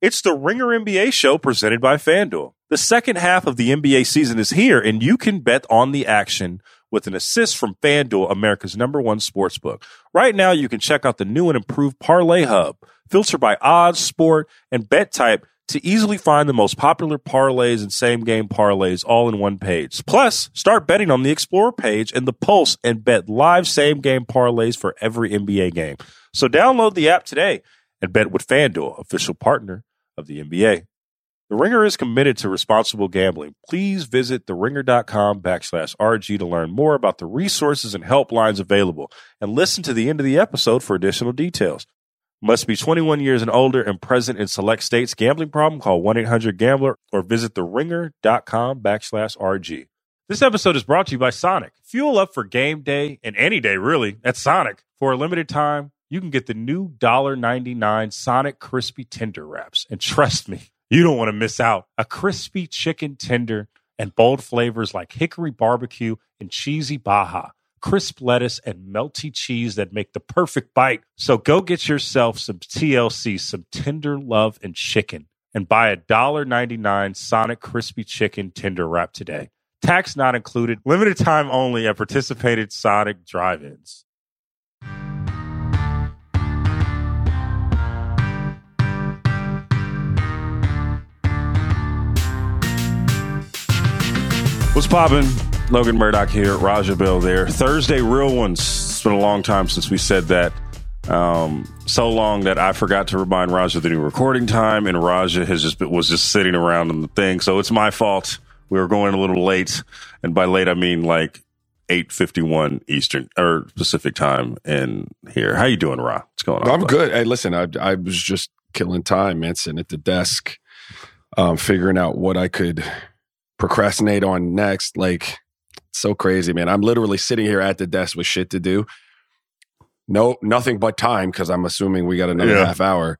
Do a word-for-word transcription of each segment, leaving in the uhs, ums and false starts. It's the Ringer N B A show presented by FanDuel. The second half of the N B A season is here, and you can bet on the action with an assist from FanDuel, America's number one sportsbook. Right now, you can check out the new and improved Parlay Hub. Filter by odds, sport, and bet type to easily find the most popular parlays and same-game parlays all in one page. Plus, start betting on the Explorer page and the Pulse and bet live same-game parlays for every N B A game. So download the app today and bet with FanDuel, official partner of the N B A. The Ringer is committed to responsible gambling. Please visit theringer.com backslash RG to learn more about the resources and helplines available, and listen to the end of the episode for additional details. Must be twenty-one years and older and present in select states. Gambling problem? Call one eight hundred gambler or visit theringer.com backslash RG. This episode is brought to you by Sonic. Fuel up for game day and any day, really, at Sonic. For a limited time, you can get the new one dollar and ninety-nine cents Sonic Crispy Tender Wraps. And trust me, you don't want to miss out. A crispy chicken tender and bold flavors like hickory barbecue and cheesy Baja, crisp lettuce and melty cheese that make the perfect bite. So go get yourself some T L C, some tender love and chicken, and buy a one dollar and ninety-nine cents Sonic Crispy Chicken Tender Wrap today. Tax not included. Limited time only at participated Sonic drive-ins. What's poppin'? Logan Murdock here, Raja Bell there. Thursday, Real Ones. It's been a long time since we said that. Um, so long that I forgot to remind Raja of the new recording time, and Raja has just been, was just sitting around on the thing. So it's my fault. We were going a little late, and by late I mean like eight fifty-one Eastern or Pacific time. And here, how you doing, Ra? What's going on? I'm buddy? Good. Hey, listen, I, I was just killing time, man, sitting at the desk, um, figuring out what I could procrastinate on next. Like, so crazy, man. I'm literally sitting here at the desk with shit to do. No, nothing but time, because I'm assuming we got another yeah. half hour.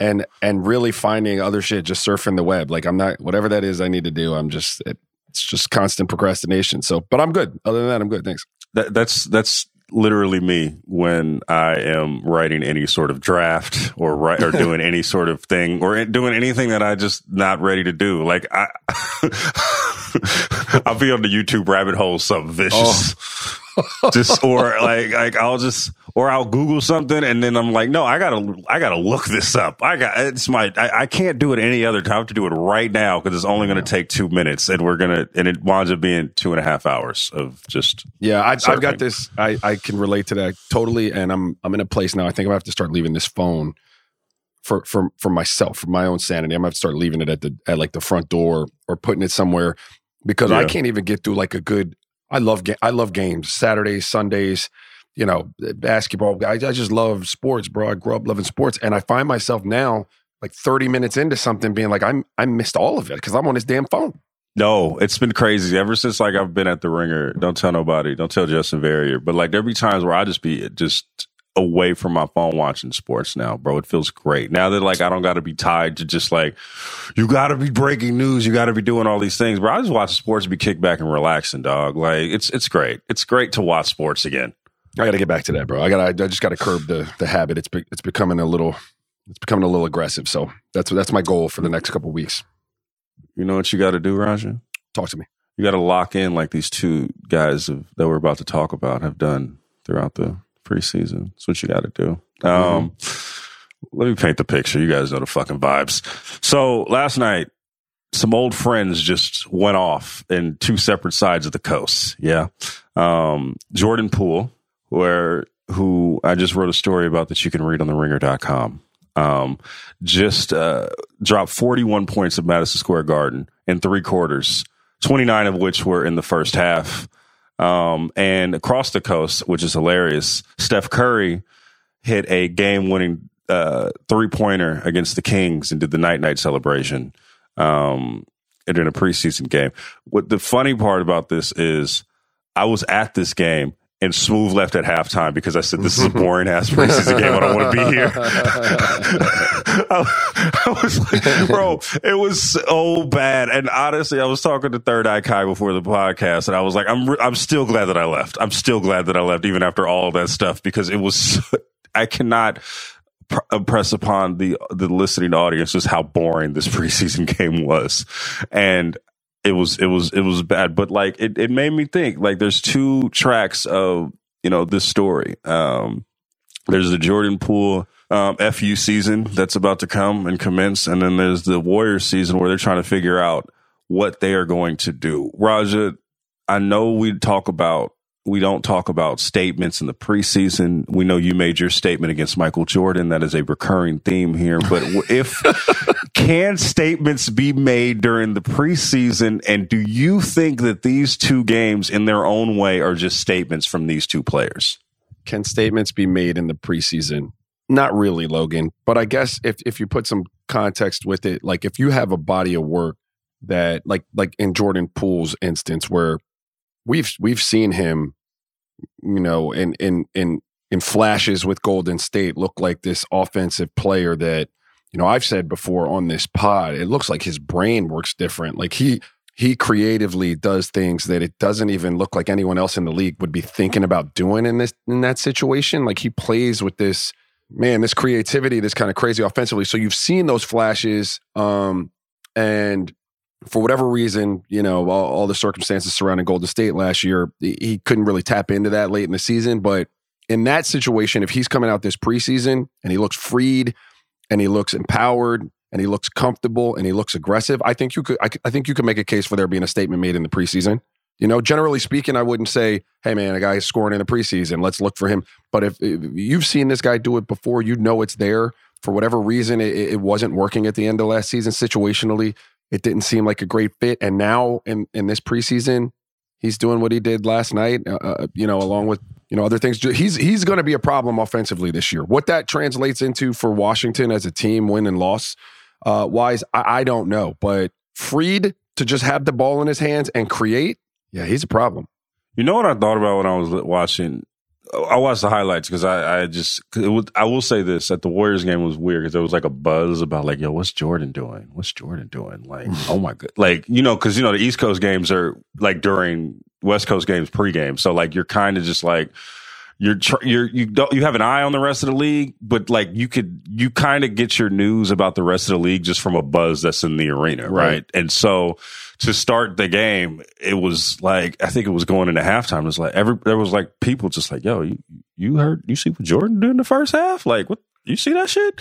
And and really finding other shit, just surfing the web. Like, I'm not, whatever that is I need to do, I'm just, it, it's just constant procrastination. So, but I'm good. Other than that, I'm good. Thanks. That, that's, that's literally me when I am writing any sort of draft or write, or doing any sort of thing or doing anything that I just not ready to do. Like I, I'll be on the YouTube rabbit hole, something vicious, oh. just or like like I'll just or I'll Google something and then I'm like, no, I gotta I gotta look this up. I got it's my I, I can't do it any other time. I have to do it right now because it's only going to take two minutes and we're gonna and it winds up being two and a half hours of just yeah. I, I've got this. I I can relate to that totally, and I'm I'm in a place now. I think I have to start leaving this phone for for for myself, for my own sanity. I'm gonna have to start leaving it at the at like the front door or putting it somewhere. Because yeah. I can't even get through like a good. I love ga- I love games. Saturdays, Sundays, you know, basketball. I, I just love sports, bro. I grew up loving sports, and I find myself now like thirty minutes into something being like, I'm I missed all of it because I'm on this damn phone. No, it's been crazy ever since like I've been at the Ringer. Don't tell nobody. Don't tell Justin Verrier. But like there be times where I just be just away from my phone watching sports now, bro. It feels great. Now that like I don't gotta be tied to just like you gotta be breaking news, you gotta be doing all these things. Bro, I just watch sports and be kicked back and relaxing, dog. Like it's it's great. It's great to watch sports again. I gotta get back to that, bro. I gotta I just gotta curb the the habit. It's be, it's becoming a little it's becoming a little aggressive. So that's that's my goal for the next couple of weeks. You know what you gotta do, Raja? Talk to me. You gotta lock in like these two guys that we're about to talk about have done throughout the preseason. That's what you got to do. Um, mm-hmm. Let me paint the picture. You guys know the fucking vibes. So last night, some old friends just went off in two separate sides of the coast. Yeah. Um, Jordan Poole, where, who I just wrote a story about that you can read on the ringer dot com, um, just uh, dropped forty-one points at Madison Square Garden in three quarters, twenty-nine of which were in the first half. Um, and across the coast, which is hilarious, Steph Curry hit a game-winning uh, three-pointer against the Kings and did the night-night celebration um, in a preseason game. What the funny part about this is I was at this game and Smooth left at halftime because I said, this is a boring-ass preseason game. I don't want to be here. I, I was like, bro, it was so bad. And honestly, I was talking to Third Eye Kai before the podcast, and I was like, I'm re- I'm still glad that I left. I'm still glad that I left, even after all that stuff, because it was – I cannot pr- impress upon the, the listening audience just how boring this preseason game was. And – It was it was it was bad, but like it, it made me think. Like, there's two tracks of you know this story. Um, there's the Jordan Poole um, F U season that's about to come and commence, and then there's the Warriors season where they're trying to figure out what they are going to do. Raja, I know we talk about we don't talk about statements in the preseason. We know you made your statement against Michael Jordan. That is a recurring theme here. But if can statements be made during the preseason? And do you think that these two games in their own way are just statements from these two players? Can statements be made in the preseason? Not really, Logan. But I guess if, if you put some context with it, like if you have a body of work that like, like in Jordan Poole's instance, where we've, we've seen him, you know, in, in, in, in flashes with Golden State look like this offensive player that, you know, I've said before on this pod, it looks like his brain works different. Like he he creatively does things that it doesn't even look like anyone else in the league would be thinking about doing in this in that situation. Like he plays with this, man, this creativity, this kind of crazy offensively. So you've seen those flashes, um, and for whatever reason, you know, all, all the circumstances surrounding Golden State last year, he couldn't really tap into that late in the season. But in that situation, if he's coming out this preseason and he looks freed, and he looks empowered, and he looks comfortable, and he looks aggressive, I think you could. I, I think you could make a case for there being a statement made in the preseason. You know, generally speaking, I wouldn't say, "Hey, man, a guy is scoring in the preseason. Let's look for him." But if, if you've seen this guy do it before, you know it's there. For whatever reason, it, it wasn't working at the end of last season. Situationally, it didn't seem like a great fit, and now in in this preseason, he's doing what he did last night. Uh, you know, along with. You know, other things. He's he's going to be a problem offensively this year. What that translates into for Washington as a team, win and loss uh, wise, I, I don't know. But freed to just have the ball in his hands and create, yeah, he's a problem. You know what I thought about when I was watching? I watched the highlights because I, I just, it was, I will say this, that the Warriors game was weird because there was like a buzz about like, yo, what's Jordan doing? What's Jordan doing? Like, oh my God. Like, you know, because, you know, the East Coast games are like during West Coast games pregame. So like, you're kind of just like, you're, tr- you're, you don't, you have an eye on the rest of the league, but like you could, you kind of get your news about the rest of the league just from a buzz that's in the arena. Right. right? And so to start the game, it was like, I think it was going into halftime. It was like every, there was like people just like, yo, you, you heard, you see what Jordan did in the first half? Like, what, you see that shit?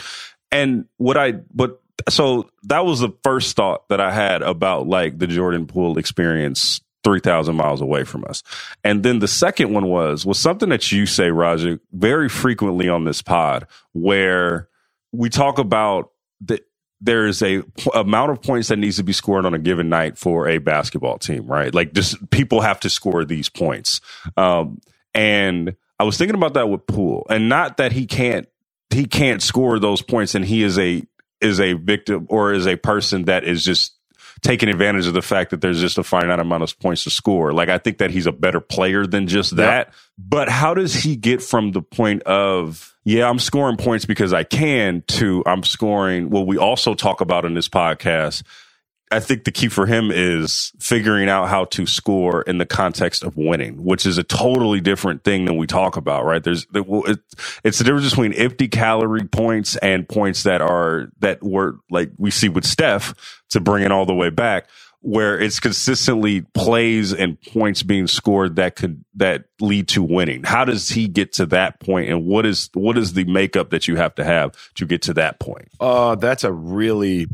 And what I, but so that was the first thought that I had about like the Jordan Poole experience three thousand miles away from us. And then the second one was, was something that you say, Raja, very frequently on this pod, where we talk about that there is a p- amount of points that needs to be scored on a given night for a basketball team, right? Like just people have to score these points. Um, and I was thinking about that with Poole, and not that he can't, he can't score those points. And he is a, is a victim or is a person that is just taking advantage of the fact that there's just a finite amount of points to score. Like, I think that he's a better player than just that. Yep. But how does he get from the point of, yeah, I'm scoring points because I can, to I'm scoring what we also talk about in this podcast? I think the key for him is figuring out how to score in the context of winning, which is a totally different thing than we talk about, right? There's it's the difference between empty calorie points and points that are that were like we see with Steph, to bring it all the way back, where it's consistently plays and points being scored that could that lead to winning. How does he get to that point, and what is what is the makeup that you have to have to get to that point? Uh, that's a really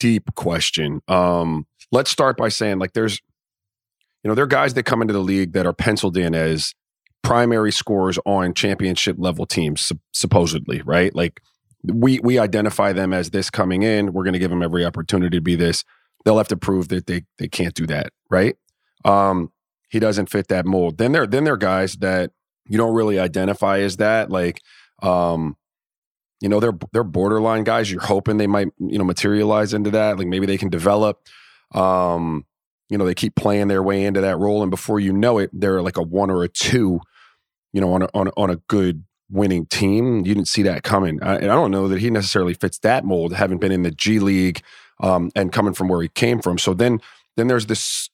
deep question. Um, let's start by saying, like, there's, you know, there are guys that come into the league that are penciled in as primary scorers on championship level teams, su- supposedly, right? Like, we we identify them as this coming in. We're going to give them every opportunity to be this. They'll have to prove that they they can't do that, right? Um, he doesn't fit that mold. Then there then there are guys that you don't really identify as that, like. Um, You know, they're they're borderline guys. You're hoping they might, you know, materialize into that. Like maybe they can develop. Um, you know, they keep playing their way into that role, and before you know it, they're like a one or a two. You know, on a, on a, on a good winning team. You didn't see that coming. I, and I don't know that he necessarily fits that mold, having been in the G League um, and coming from where he came from. So then then there's this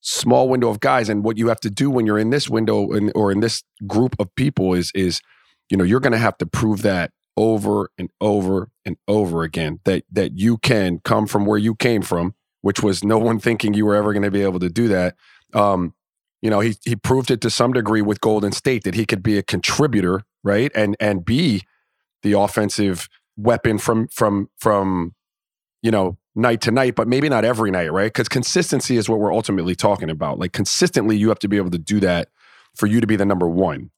small window of guys, and what you have to do when you're in this window in, or in this group of people is is you know, you're going to have to prove that over and over and over again, that that you can come from where you came from, which was no one thinking you were ever going to be able to do that. Um, you know, he he proved it to some degree with Golden State that he could be a contributor, right? And and be the offensive weapon from from from you know, night to night, but maybe not every night, right? Because consistency is what we're ultimately talking about. Like consistently, you have to be able to do that for you to be the number one.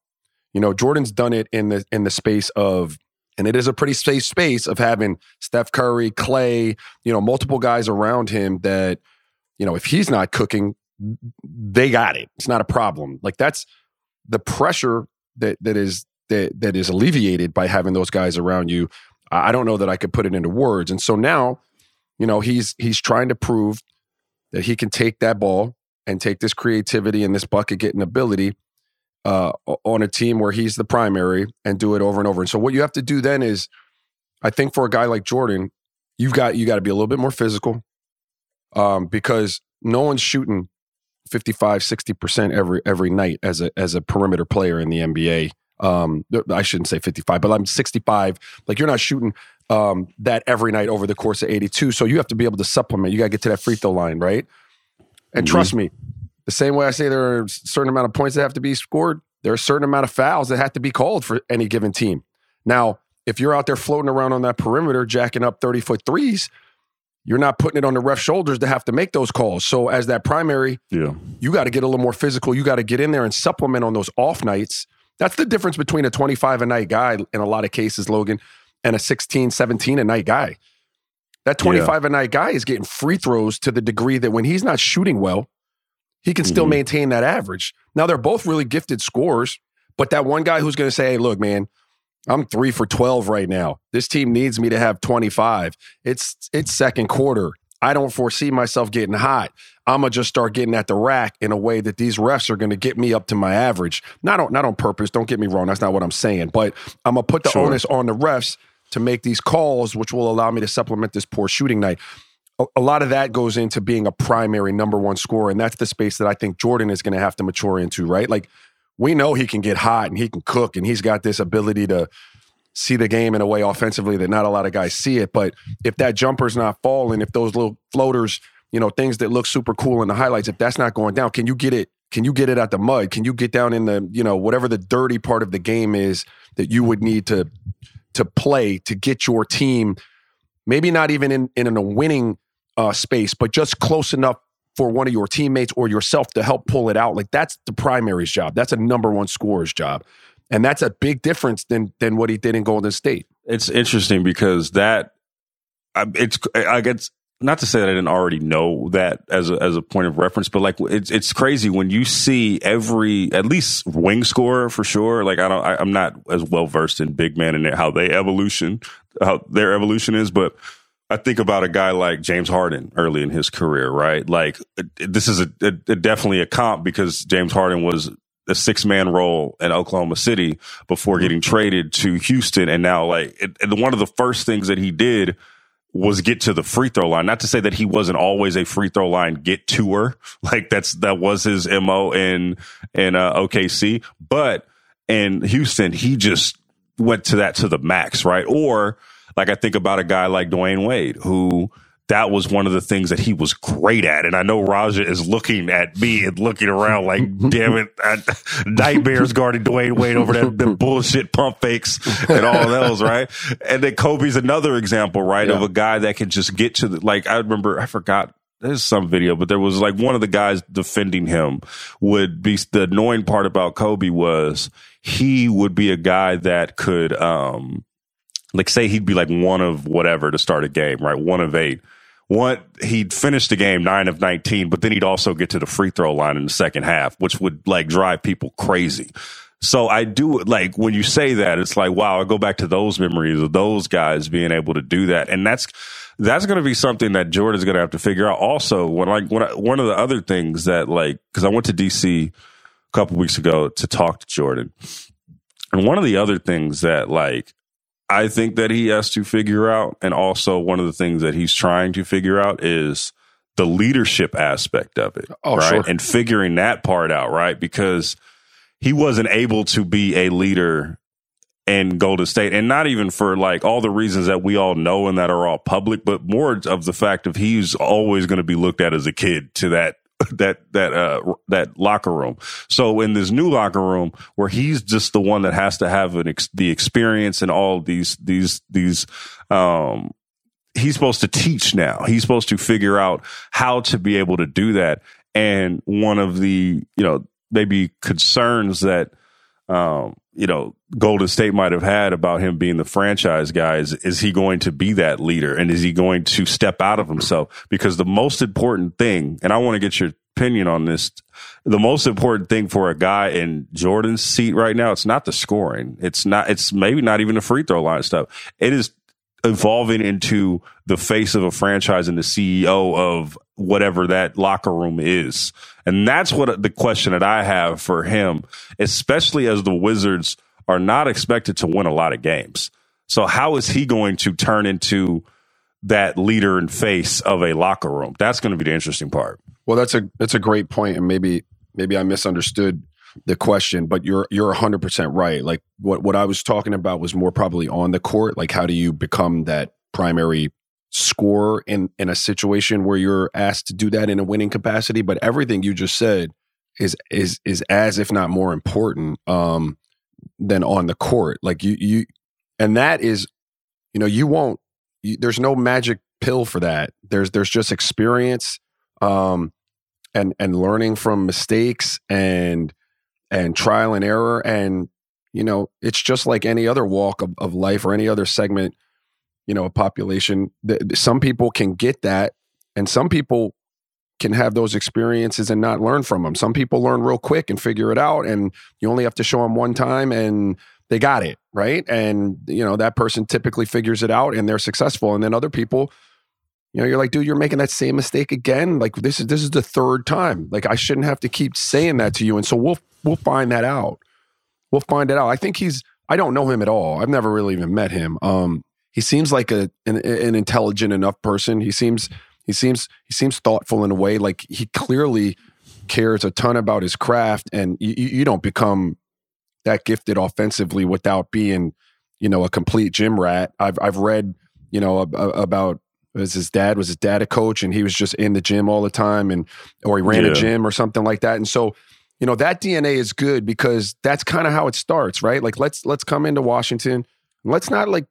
You know, Jordan's done it in the in the space of. And it is a pretty safe space of having Steph Curry, Clay, you know, multiple guys around him that, you know, if he's not cooking, they got it. It's not a problem. Like that's the pressure that that is that that is alleviated by having those guys around you. I don't know that I could put it into words. And so now, you know, he's he's trying to prove that he can take that ball and take this creativity and this bucket getting ability Uh, on a team where he's the primary and do it over and over. And so what you have to do then is, I think for a guy like Jordan, you've got you got to be a little bit more physical um, because no one's shooting fifty-five, sixty percent every every night as a as a perimeter player in the N B A. Um, I shouldn't say fifty-five, but I'm sixty-five. Like you're not shooting um, that every night over the course of eighty-two. So you have to be able to supplement. You got to get to that free throw line, right? And mm-hmm. trust me, the same way I say there are a certain amount of points that have to be scored, there are a certain amount of fouls that have to be called for any given team. Now, if you're out there floating around on that perimeter, jacking up thirty-foot threes, you're not putting it on the ref's shoulders to have to make those calls. So as that primary, yeah. you got to get a little more physical. You got to get in there and supplement on those off nights. That's the difference between a twenty-five a night guy, in a lot of cases, Logan, and a sixteen, seventeen a night guy. That twenty-five yeah. a night guy is getting free throws to the degree that when he's not shooting well, he can still mm-hmm. maintain that average. Now, they're both really gifted scorers, but that one guy who's going to say, hey, look, man, I'm three for twelve right now. This team needs me to have twenty-five. It's it's second quarter. I don't foresee myself getting hot. I'm going to just start getting at the rack in a way that these refs are going to get me up to my average. Not on, not on purpose. Don't get me wrong. That's not what I'm saying. But I'm going to put the sure. onus on the refs to make these calls, which will allow me to supplement this poor shooting night. A lot of that goes into being a primary number one scorer, and that's the space that I think Jordan is going to have to mature into, right? Like, we know he can get hot and he can cook, and he's got this ability to see the game in a way offensively that not a lot of guys see it. But if that jumper's not falling, if those little floaters, you know, things that look super cool in the highlights, if that's not going down, can you get it? Can you get it out the mud? Can you get down in the, you know, whatever the dirty part of the game is that you would need to to play to get your team, maybe not even in in a winning Uh, space, but just close enough for one of your teammates or yourself to help pull it out. Like that's the primary's job. That's a number one scorer's job. And that's a big difference than than what he did in Golden State. It's interesting because that it's, I guess, not to say that I didn't already know that as a, as a point of reference, but like it's, it's crazy when you see every, at least wing scorer for sure. Like I don't, I, I'm not as well versed in big man and how they evolution, how their evolution is, but I think about a guy like James Harden early in his career, right? Like this is a, a, a definitely a comp because James Harden was a six-man role in Oklahoma City before getting traded to Houston. And now like it, and one of the first things that he did was get to the free throw line. Not to say that he wasn't always a free throw line get-toer. Like that's that was his M O in, in uh, O K C. But in Houston, he just went to that to the max, right? Or like I think about a guy like Dwayne Wade, who that was one of the things that he was great at. And I know Raja is looking at me and looking around like, damn it, I, nightmares guarding Dwayne Wade over that, that bullshit pump fakes and all those, right? And then Kobe's another example, right, yeah. of a guy that could just get to the, like I remember, I forgot, there's some video, but there was like one of the guys defending him would be, the annoying part about Kobe was he would be a guy that could, um, like say he'd be like one of whatever to start a game, right? One of eight. One, he'd finish the game nine of nineteen, but then he'd also get to the free throw line in the second half, which would like drive people crazy. So I do, like, when you say that, it's like, wow, I go back to those memories of those guys being able to do that. And that's that's going to be something that Jordan's going to have to figure out. Also, when like when I, one of the other things that, like, because I went to D C a couple weeks ago to talk to Jordan. And one of the other things that, like, I think that he has to figure out, and also one of the things that he's trying to figure out, is the leadership aspect of it. Oh, right? Sure. And figuring that part out, right? Because he wasn't able to be a leader in Golden State, and not even for, like, all the reasons that we all know and that are all public, but more of the fact of he's always going to be looked at as a kid to that that that uh that locker room. So in this new locker room where he's just the one that has to have an ex- the experience and all these these these um he's supposed to teach now. He's supposed to figure out how to be able to do that. And one of the, you know, maybe concerns that um you know, Golden State might have had about him being the franchise guy is, is he going to be that leader? And is he going to step out of himself? Because the most important thing, and I want to get your opinion on this, the most important thing for a guy in Jordan's seat right now, it's not the scoring. It's not, it's maybe not even the free throw line stuff. It is evolving into the face of a franchise and the C E O of whatever that locker room is. And that's what the question that I have for him, especially as the Wizards are not expected to win a lot of games. So how is he going to turn into that leader and face of a locker room? That's going to be the interesting part. Well, that's a that's a great point, and maybe maybe I misunderstood the question, but you're you're one hundred percent right. Like what what I was talking about was more probably on the court, like how do you become that primary score in, in a situation where you're asked to do that in a winning capacity. But everything you just said is is is as if not more important um, than on the court. Like you, you, and that is, you know, you won't, you, there's no magic pill for that. There's there's just experience um, and and learning from mistakes and and trial and error. And, you know, it's just like any other walk of, of life or any other segment, you know, a population. That some people can get that, and some people can have those experiences and not learn from them. Some people learn real quick and figure it out, and you only have to show them one time and they got it, right? And, you know, that person typically figures it out and they're successful. And then other people, you know, you're like, dude, you're making that same mistake again. Like this is this is the third time. Like I shouldn't have to keep saying that to you. And so we'll we'll find that out. We'll find it out. I think he's I don't know him at all. I've never really even met him. Um He seems like a an, an intelligent enough person. He seems he seems he seems thoughtful in a way. Like he clearly cares a ton about his craft, and you, you don't become that gifted offensively without being, you know, a complete gym rat. I've I've read, you know, about was his dad was his dad a coach, and he was just in the gym all the time, and or he ran yeah. a gym or something like that. And so, you know, that D N A is good because that's kind of how it starts, right? Like let's let's come into Washington. Let's not like.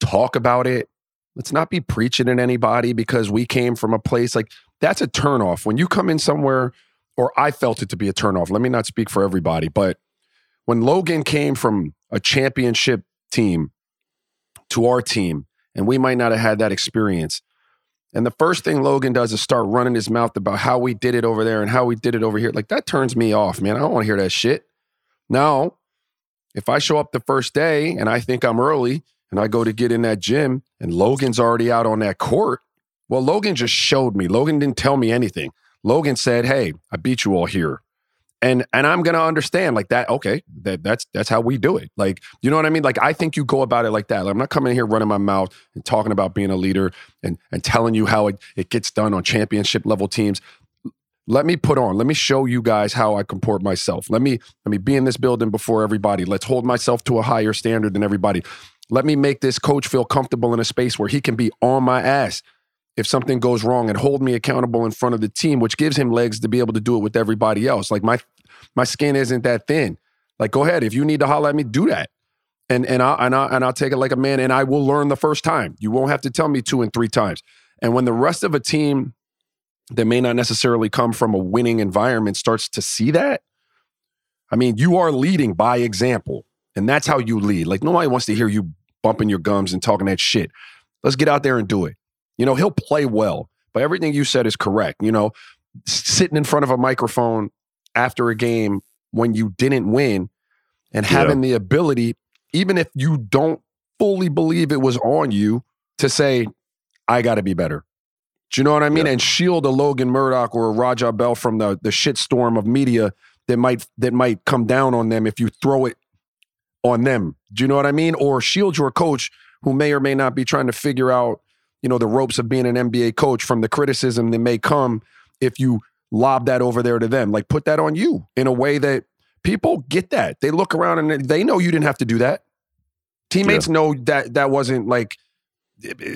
Talk about it. Let's not be preaching at anybody because we came from a place like that's a turnoff. When you come in somewhere, or I felt it to be a turnoff. Let me not speak for everybody, but when Logan came from a championship team to our team, and we might not have had that experience. And the first thing Logan does is start running his mouth about how we did it over there and how we did it over here. Like that turns me off, man. I don't want to hear that shit. Now, if I show up the first day and I think I'm early, and I go to get in that gym, and Logan's already out on that court. Well, Logan just showed me. Logan didn't tell me anything. Logan said, "Hey, I beat you all here," and and I'm gonna understand like that. Okay, that that's that's how we do it. Like, you know what I mean? Like, I think you go about it like that. Like, I'm not coming in here running my mouth and talking about being a leader and and telling you how it, it gets done on championship level teams. Let me put on. Let me show you guys how I comport myself. Let me let me be in this building before everybody. Let's hold myself to a higher standard than everybody. Let me make this coach feel comfortable in a space where he can be on my ass if something goes wrong and hold me accountable in front of the team, which gives him legs to be able to do it with everybody else. Like my my skin isn't that thin. Like, go ahead. If you need to holler at me, do that. And and, I, and, I, and I'll take it like a man, and I will learn the first time. You won't have to tell me two and three times. And when the rest of a team that may not necessarily come from a winning environment starts to see that, I mean, you are leading by example. And that's how you lead. Like, nobody wants to hear you bumping your gums and talking that shit. Let's get out there and do it. You know, he'll play well, but everything you said is correct. You know, sitting in front of a microphone after a game when you didn't win and having yeah. the ability, even if you don't fully believe it was on you, to say, I got to be better. Do you know what I mean? Yeah. And shield a Logan Murdock or a Raja Bell from the, the shitstorm of media that might that might come down on them if you throw it on them. Do you know what I mean? Or shield your coach who may or may not be trying to figure out, you know, the ropes of being an N B A coach from the criticism that may come if you lob that over there to them. Like, put that on you in a way that people get that. They look around and they know you didn't have to do that. Teammates yeah. know that that wasn't like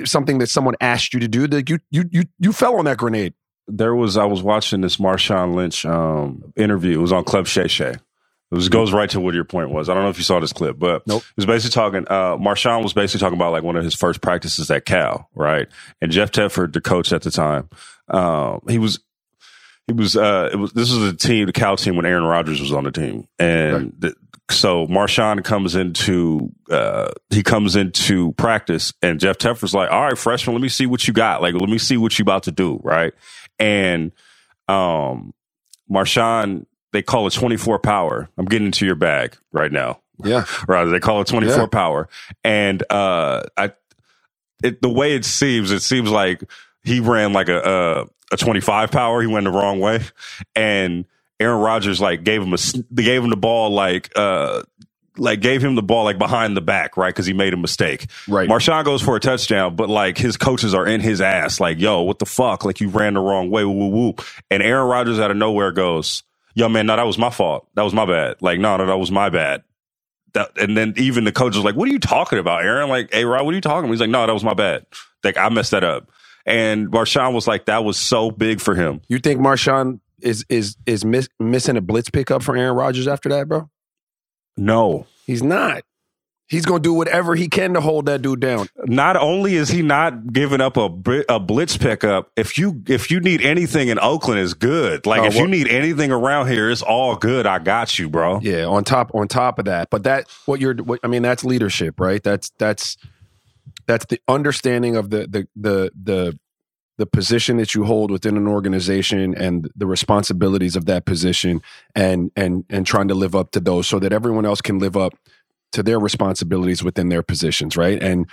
something that someone asked you to do. That you you you you fell on that grenade. There was, I was watching this Marshawn Lynch um, interview. It was on Club Shay Shay. It was, goes right to what your point was. I don't know if you saw this clip, but nope. it was basically talking, uh, Marshawn was basically talking about like one of his first practices at Cal, right? And Jeff Tedford, the coach at the time, um, he was, he was, uh, it was, this was a team, the Cal team when Aaron Rodgers was on the team. And right. the, so Marshawn comes into, uh, he comes into practice and Jeff Tedford's like, all right, freshman, let me see what you got. Like, let me see what you about to do. Right. And, um, Marshawn, they call it twenty-four power. I'm getting into your bag right now. Yeah. Rather, they call it twenty-four yeah. power. And uh, I, it, the way it seems, it seems like he ran like a, a, a twenty-five power. He went the wrong way. And Aaron Rodgers like gave him a, they gave him the ball like, uh, like gave him the ball like behind the back, right? Because he made a mistake. Right. Marshawn goes for a touchdown, but like his coaches are in his ass. Like, yo, what the fuck? Like you ran the wrong way. Woo, woo, woo. And Aaron Rodgers out of nowhere goes, yo, man, no, that was my fault. That was my bad. Like, no, no, that was my bad. That, and then even the coach was like, what are you talking about, Aaron? Like, hey, Rod, what are you talking about? He's like, no, that was my bad. Like, I messed that up. And Marshawn was like, that was so big for him. You think Marshawn is is is miss, missing a blitz pickup for Aaron Rodgers after that, bro? No. He's not. He's going to do whatever he can to hold that dude down. Not only is he not giving up a a blitz pickup, if you if you need anything in Oakland, it's good. Like, uh, if well, you need anything around here, it's all good. I got you, bro. Yeah, on top on top of that. But that what you're what, I mean, that's leadership, right? That's that's that's the understanding of the the the the the position that you hold within an organization and the responsibilities of that position and and and trying to live up to those so that everyone else can live up to their responsibilities within their positions, right? And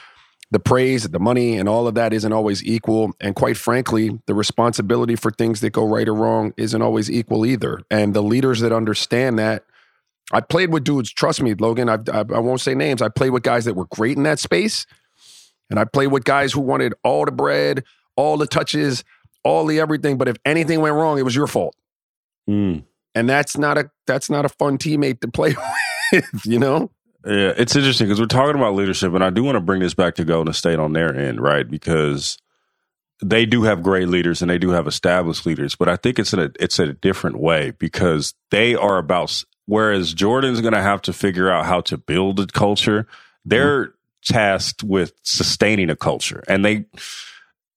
the praise, the money, and all of that isn't always equal. And quite frankly, the responsibility for things that go right or wrong isn't always equal either. And the leaders that understand that, I played with dudes, trust me, Logan, I, I, I won't say names, I played with guys that were great in that space. And I played with guys who wanted all the bread, all the touches, all the everything. But if anything went wrong, it was your fault. Mm. And that's not a that's not a fun teammate to play with, you know? Yeah, it's interesting because we're talking about leadership, and I do want to bring this back to Golden State on their end, right? Because they do have great leaders and they do have established leaders, but I think it's in a it's in a different way because they are about. Whereas Jordan's going to have to figure out how to build a culture, they're mm-hmm. tasked with sustaining a culture, and they.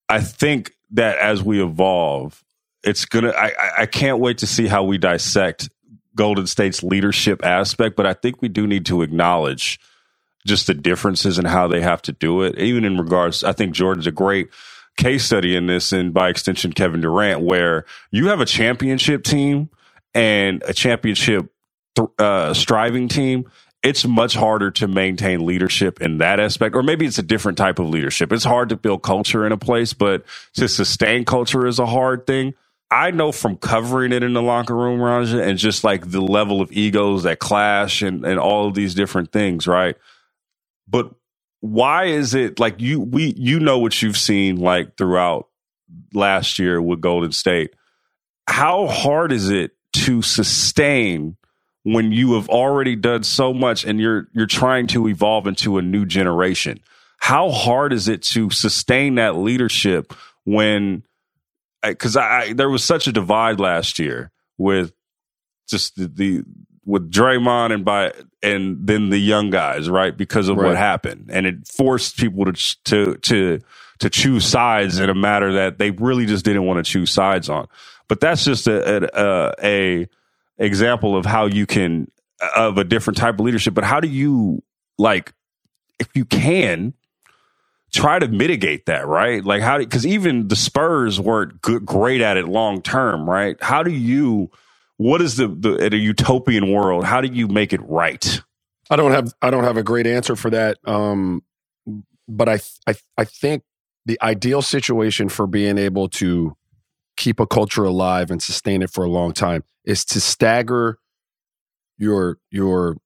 I think that as we evolve, it's gonna. I I can't wait to see how we dissect Golden State's leadership aspect, but I think we do need to acknowledge just the differences in how they have to do it. Even in regards, I think Jordan's a great case study in this, and by extension, Kevin Durant, where you have a championship team and a championship th- uh, striving team. It's much harder to maintain leadership in that aspect, or maybe it's a different type of leadership. It's hard to build culture in a place, but to sustain culture is a hard thing. I know from covering it in the locker room, Raja, and just like the level of egos that clash and, and all of these different things, right? But why is it like you we you know what you've seen like throughout last year with Golden State? How hard is it to sustain when you have already done so much and you're you're trying to evolve into a new generation? How hard is it to sustain that leadership when? Because I, I there was such a divide last year with just the, the with Draymond and by and then the young guys, right? Because of right. what happened, and it forced people to to to to choose sides in a matter that they really just didn't want to choose sides on. But that's just a a, a example of how you can of a different type of leadership. But how do you like if you can? Try to mitigate that, right? Like how, because even the Spurs weren't good, great at it long term, right? How do you? What is the the in a utopian world? How do you make it right? I don't have I don't have a great answer for that, um, but I I I think the ideal situation for being able to keep a culture alive and sustain it for a long time is to stagger your your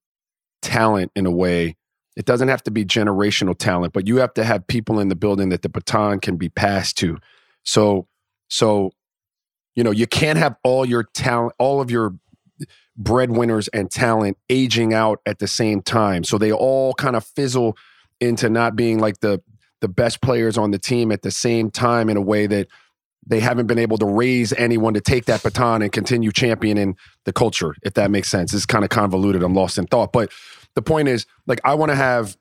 talent in a way. It doesn't have to be generational talent, but you have to have people in the building that the baton can be passed to. So so you know, you can't have all your talent, all of your breadwinners and talent aging out at the same time. So they all kind of fizzle into not being like the the best players on the team at the same time in a way that they haven't been able to raise anyone to take that baton and continue championing the culture, if that makes sense. It's kind of convoluted. I'm lost in thought. But the point is, like, I want to have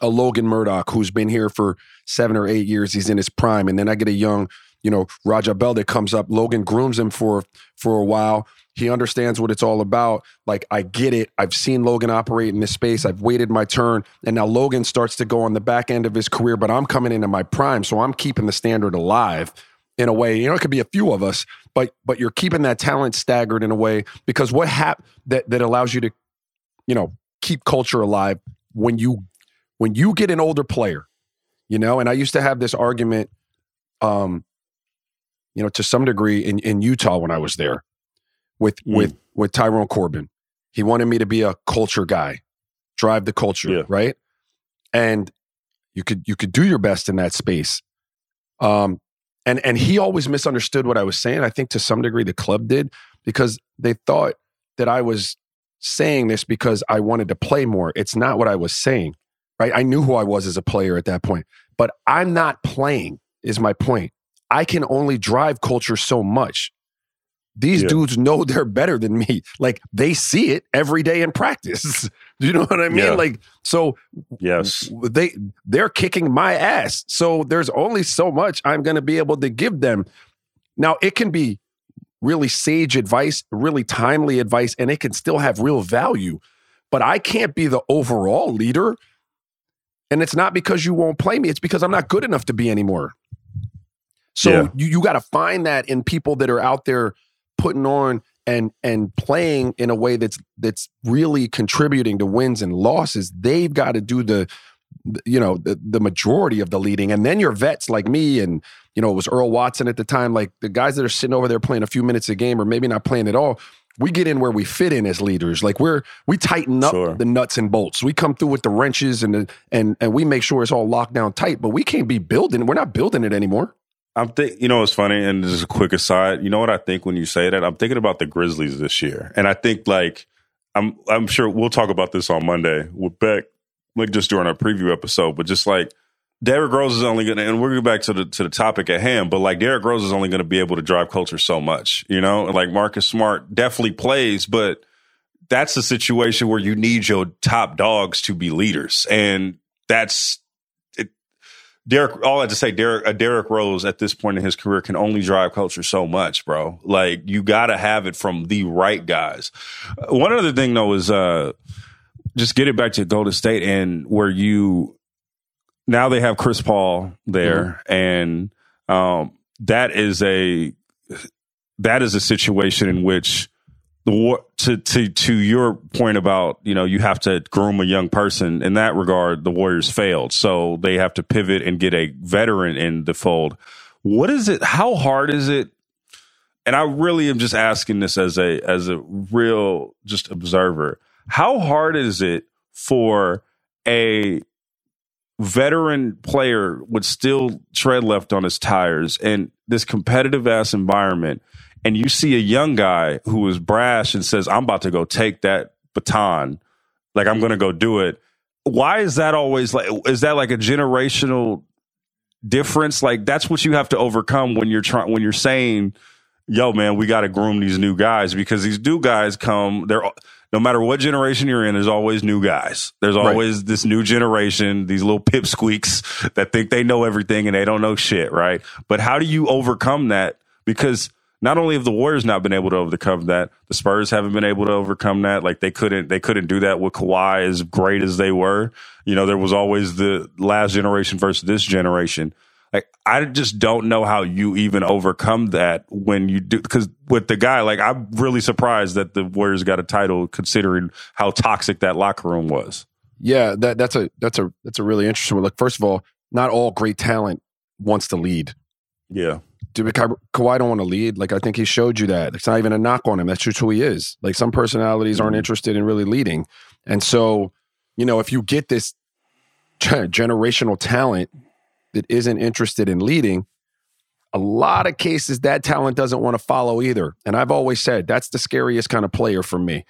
a Logan Murdock who's been here for seven or eight years. He's in his prime. And then I get a young, you know, Raja Bell that comes up. Logan grooms him for for a while. He understands what it's all about. Like, I get it. I've seen Logan operate in this space. I've waited my turn. And now Logan starts to go on the back end of his career, but I'm coming into my prime. So I'm keeping the standard alive in a way. You know, it could be a few of us, but but you're keeping that talent staggered in a way, because what hap- that that allows you to, you know, keep culture alive when you when you get an older player, you know. And I used to have this argument, um, you know, to some degree in, in Utah when I was there with mm. with with Tyrone Corbin. He wanted me to be a culture guy, drive the culture, yeah. right? And you could you could do your best in that space. Um, And and he always misunderstood what I was saying. I think to some degree the club did, because they thought that I was saying this because I wanted to play more. It's not what I was saying, right? I knew who I was as a player at that point, but I'm not playing is my point. I can only drive culture so much. These yeah. dudes know they're better than me. Like, they see it every day in practice. You know what I mean? Yeah. Like, so yes, they they're kicking my ass. So there's only so much I'm going to be able to give them. Now, it can be really sage advice, really timely advice, and it can still have real value. But I can't be the overall leader. And it's not because you won't play me. It's because I'm not good enough to be anymore. So yeah. you, you got to find that in people that are out there putting on and and playing in a way that's that's really contributing to wins and losses. They've got to do the, you know, the, the majority of the leading. And then your vets like me, and, you know, it was Earl Watson at the time, like the guys that are sitting over there playing a few minutes a game or maybe not playing at all, we get in where we fit in as leaders. Like, we're we tighten up sure. the nuts and bolts. We come through with the wrenches and the, and and we make sure it's all locked down tight, but we can't be building. We're not building it anymore. I'm think you know, it's funny, and just a quick aside, you know what I think when you say that? I'm thinking about the Grizzlies this year. And I think, like, I'm I'm sure we'll talk about this on Monday with Beck, like just during our preview episode, but just like Derrick Rose is only gonna, and we're going back to the to the topic at hand, but like Derrick Rose is only gonna be able to drive culture so much, you know? Like, Marcus Smart definitely plays, but that's the situation where you need your top dogs to be leaders. And that's Derek, all I have to say, Derek, uh, Derek Rose at this point in his career can only drive culture so much, bro. Like, you got to have it from the right guys. Uh, one other thing, though, is uh, just get it back to Golden State, and where you now they have Chris Paul there, mm-hmm. and um, that is a that is a situation in which the to to to your point about, you know, you have to groom a young person. In that regard, the Warriors failed, so they have to pivot and get a veteran in the fold. What is it? How hard is it? And I really am just asking this as a as a real just observer. How hard is it for a veteran player with still tread left on his tires in this competitive ass environment? And you see a young guy who is brash and says, I'm about to go take that baton. Like, I'm going to go do it. Why is that always like, is that like a generational difference? Like, that's what you have to overcome when you're trying, when you're saying, yo, man, we got to groom these new guys, because these new guys come, they're, no matter what generation you're in, there's always new guys. There's always right. this new generation, these little pipsqueaks that think they know everything and they don't know shit, right? But how do you overcome that? Because not only have the Warriors not been able to overcome that, the Spurs haven't been able to overcome that. Like, they couldn't, they couldn't do that with Kawhi, as great as they were. You know, there was always the last generation versus this generation. Like, I just don't know how you even overcome that when you do. Because with the guy, like, I'm really surprised that the Warriors got a title considering how toxic that locker room was. Yeah, that, that's a that's a that's a really interesting one. Look, first of all, not all great talent wants to lead. Yeah. Dude, Ka- Kawhi don't want to lead. Like, I think he showed you that. It's not even a knock on him. That's just who he is. Like, some personalities aren't interested in really leading. And so, you know, if you get this generational talent that isn't interested in leading, a lot of cases that talent doesn't want to follow either. And I've always said that's the scariest kind of player for me,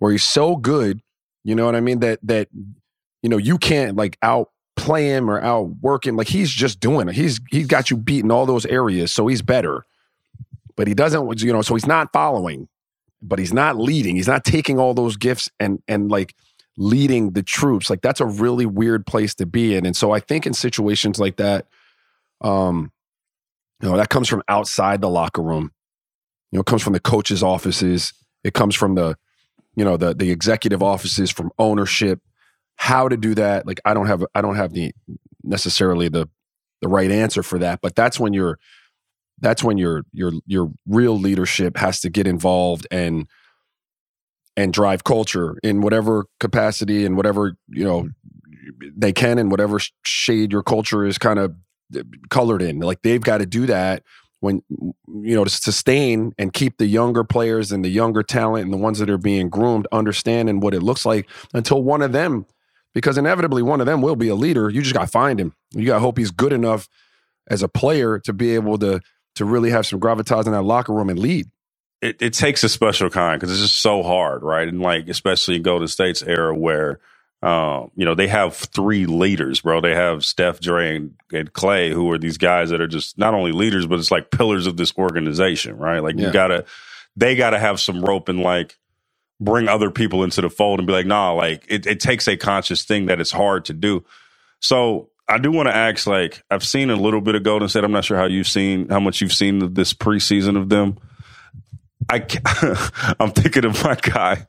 where he's so good, you know what I mean, that that you know you can't like outplay him or outwork him. Like, he's just doing it. He's he's got you beat in all those areas, so he's better. But he doesn't, you know, so he's not following, but he's not leading. He's not taking all those gifts and and like leading the troops. Like, that's a really weird place to be in. And so I think in situations like that, um, you know, that comes from outside the locker room. You know, it comes from the coaches' offices. It comes from the, you know, the the executive offices, from ownership. How to do that? Like, I don't have I don't have the necessarily the the right answer for that. But that's when your that's when your your your real leadership has to get involved and. and drive culture in whatever capacity and whatever, you know, they can, in whatever shade your culture is kind of colored in. Like, they've got to do that when, you know, to sustain and keep the younger players and the younger talent and the ones that are being groomed understanding what it looks like until one of them, because inevitably one of them will be a leader. You just got to find him. You got to hope he's good enough as a player to be able to, to really have some gravitas in that locker room and lead. It, it takes a special kind, because it's just so hard, right? And, like, especially in Golden State's era where, um, you know, they have three leaders, bro. They have Steph, Dre, and, and Clay, who are these guys that are just not only leaders, but it's like pillars of this organization, right? Like, yeah. you gotta, they gotta have some rope and, like, bring other people into the fold and be like, nah, like, it, it takes a conscious thing that it's hard to do. So I do want to ask, like, I've seen a little bit of Golden State. I'm not sure how you've seen, how much you've seen of this preseason of them. I, I'm thinking of my guy,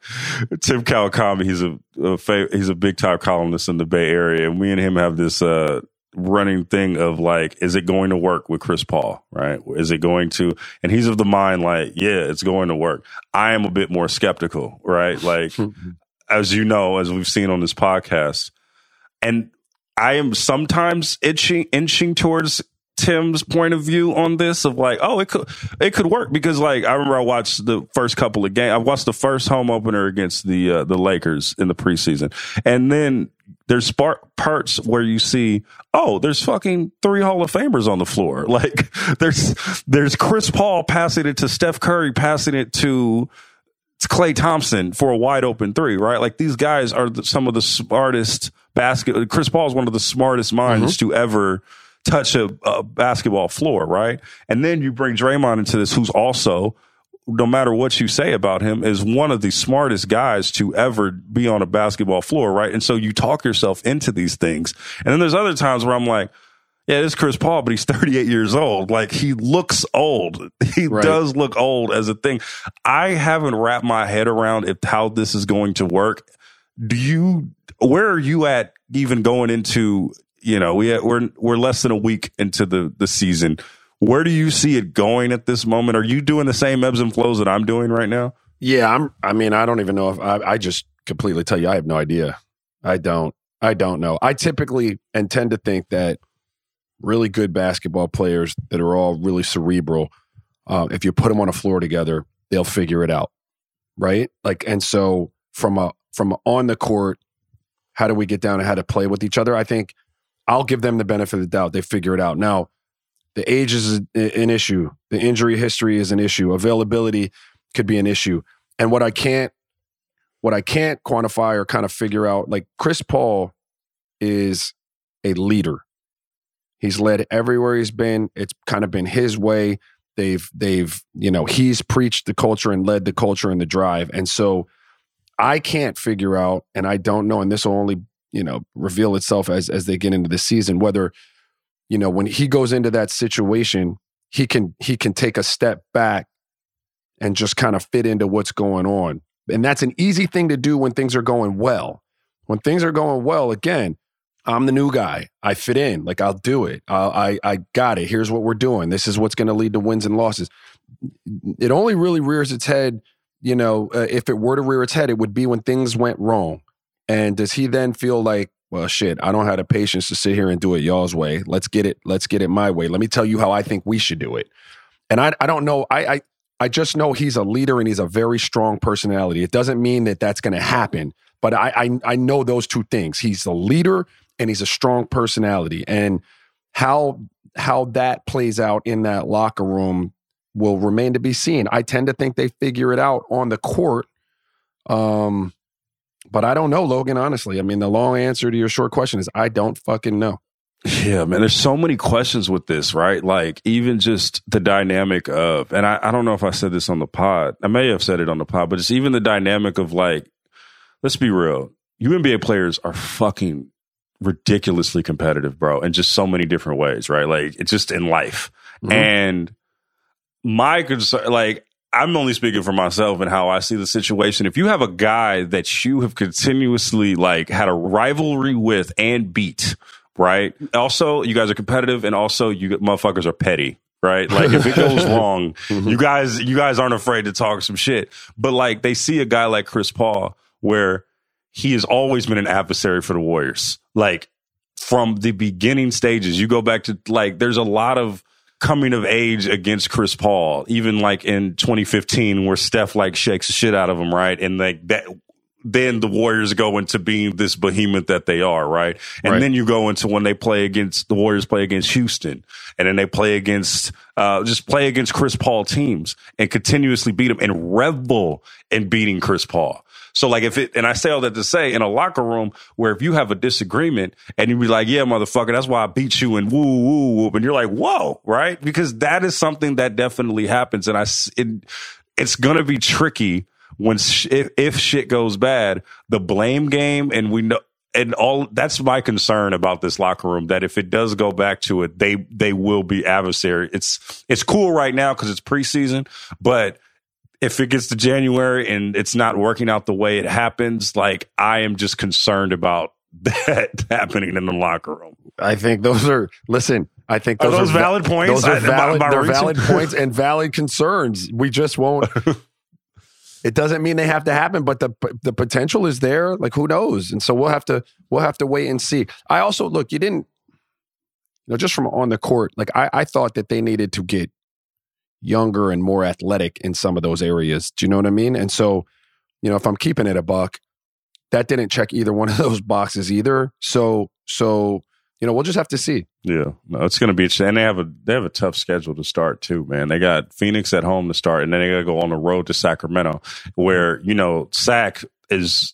Tim Kawakami. He's a, a fav, he's a big time columnist in the Bay Area, and we and him have this uh, running thing of, like, is it going to work with Chris Paul? Right? Is it going to? And he's of the mind, like, yeah, it's going to work. I am a bit more skeptical, right? Like, as you know, as we've seen on this podcast, and I am sometimes itching, inching towards Tim's point of view on this, of like, oh, it could it could work, because, like, I remember I watched the first couple of games. I watched the first home opener against the uh, the Lakers in the preseason, and then there's spark parts where you see, oh, there's fucking three Hall of Famers on the floor. Like, there's there's Chris Paul passing it to Steph Curry, passing it to Klay Thompson for a wide open three, right? Like, these guys are the, some of the smartest basket. Chris Paul is one of the smartest minds mm-hmm. to ever touch a, a basketball floor, right? And then you bring Draymond into this, who's also, no matter what you say about him, is one of the smartest guys to ever be on a basketball floor, right? And so you talk yourself into these things. And then there's other times where I'm like, yeah, it's Chris Paul, but he's thirty-eight years old. Like, he looks old. He right. does look old as a thing. I haven't wrapped my head around if how this is going to work. Do you, where are you at even going into, you know, we, we're we're less than a week into the, the season. Where do you see it going at this moment? Are you doing the same ebbs and flows that I'm doing right now? Yeah, I'm. I mean, I don't even know if I, I just completely tell you, I have no idea. I don't. I don't know. I typically and tend to think that really good basketball players that are all really cerebral, uh, if you put them on a floor together, they'll figure it out, right? Like, and so from a from a on the court, how do we get down and how to play with each other? I think I'll give them the benefit of the doubt. They figure it out. Now, the age is an issue. The injury history is an issue. Availability could be an issue. And what I can't, what I can't quantify or kind of figure out, like, Chris Paul is a leader. He's led everywhere he's been. It's kind of been his way. They've, they've, you know, he's preached the culture and led the culture and the drive. And so I can't figure out, and I don't know, and this will only, you know, reveal itself as as they get into the season, whether, you know, when he goes into that situation, he can he can take a step back and just kind of fit into what's going on. And that's an easy thing to do when things are going well. When things are going well, again, I'm the new guy. I fit in. Like, I'll do it. I'll, I I got it. Here's what we're doing. This is what's going to lead to wins and losses. It only really rears its head, you know, uh, if it were to rear its head, it would be when things went wrong. And does he then feel like, well, shit, I don't have the patience to sit here and do it y'all's way. Let's get it. Let's get it my way. Let me tell you how I think we should do it. And I I don't know. I I, I just know he's a leader and he's a very strong personality. It doesn't mean that that's going to happen. But I, I I know those two things. He's a leader and he's a strong personality. And how how that plays out in that locker room will remain to be seen. I tend to think they figure it out on the court. Um, but I don't know, Logan, honestly. I mean, the long answer to your short question is I don't fucking know. Yeah, man, there's so many questions with this, right? Like, even just the dynamic of, and I, I don't know if I said this on the pod. I may have said it on the pod, but it's even the dynamic of, like, let's be real. You N B A players are fucking ridiculously competitive, bro, in just so many different ways, right? Like, it's just in life. Mm-hmm. And my concern, like, I'm only speaking for myself and how I see the situation. If you have a guy that you have continuously, like, had a rivalry with and beat, right? Also, you guys are competitive, and also you motherfuckers are petty, right? Like, if it goes wrong, mm-hmm. you guys, you guys aren't afraid to talk some shit. But, like, they see a guy like Chris Paul, where he has always been an adversary for the Warriors. Like, from the beginning stages, you go back to, like, there's a lot of coming of age against Chris Paul, even, like, in twenty fifteen, where Steph, like, shakes the shit out of him, right? And, like, that, then the Warriors go into being this behemoth that they are, right? And right. then you go into when they play against, the Warriors play against Houston, and then they play against, uh, just play against Chris Paul teams and continuously beat him and revel in beating Chris Paul. So, like, if it, and I say all that to say, in a locker room where if you have a disagreement and you be like, yeah, motherfucker, that's why I beat you, and woo, woo, woo, and you're like, whoa, right? Because that is something that definitely happens. And I, it, it's going to be tricky when, sh- if, if shit goes bad, the blame game, and we know, and all that's my concern about this locker room, that if it does go back to it, they, they will be adversary. It's, it's cool right now because it's preseason, but if it gets to January and it's not working out the way it happens, like, I am just concerned about that happening in the locker room. I think those are, listen, I think those are, those are valid va- points. Those are I, valid, by, by they're valid points and valid concerns. We just won't. It doesn't mean they have to happen, but the the potential is there. Like, who knows? And so we'll have to we'll have to wait and see. I also look. You didn't, you know, just from on the court. Like, I, I thought that they needed to get younger and more athletic in some of those areas. Do you know what I mean? And so, you know, if I'm keeping it a buck, that didn't check either one of those boxes either. So, so you know, we'll just have to see. Yeah, no, it's going to be, and they have a they have a tough schedule to start too, man. They got Phoenix at home to start, and then they got to go on the road to Sacramento, where, you know, Sac is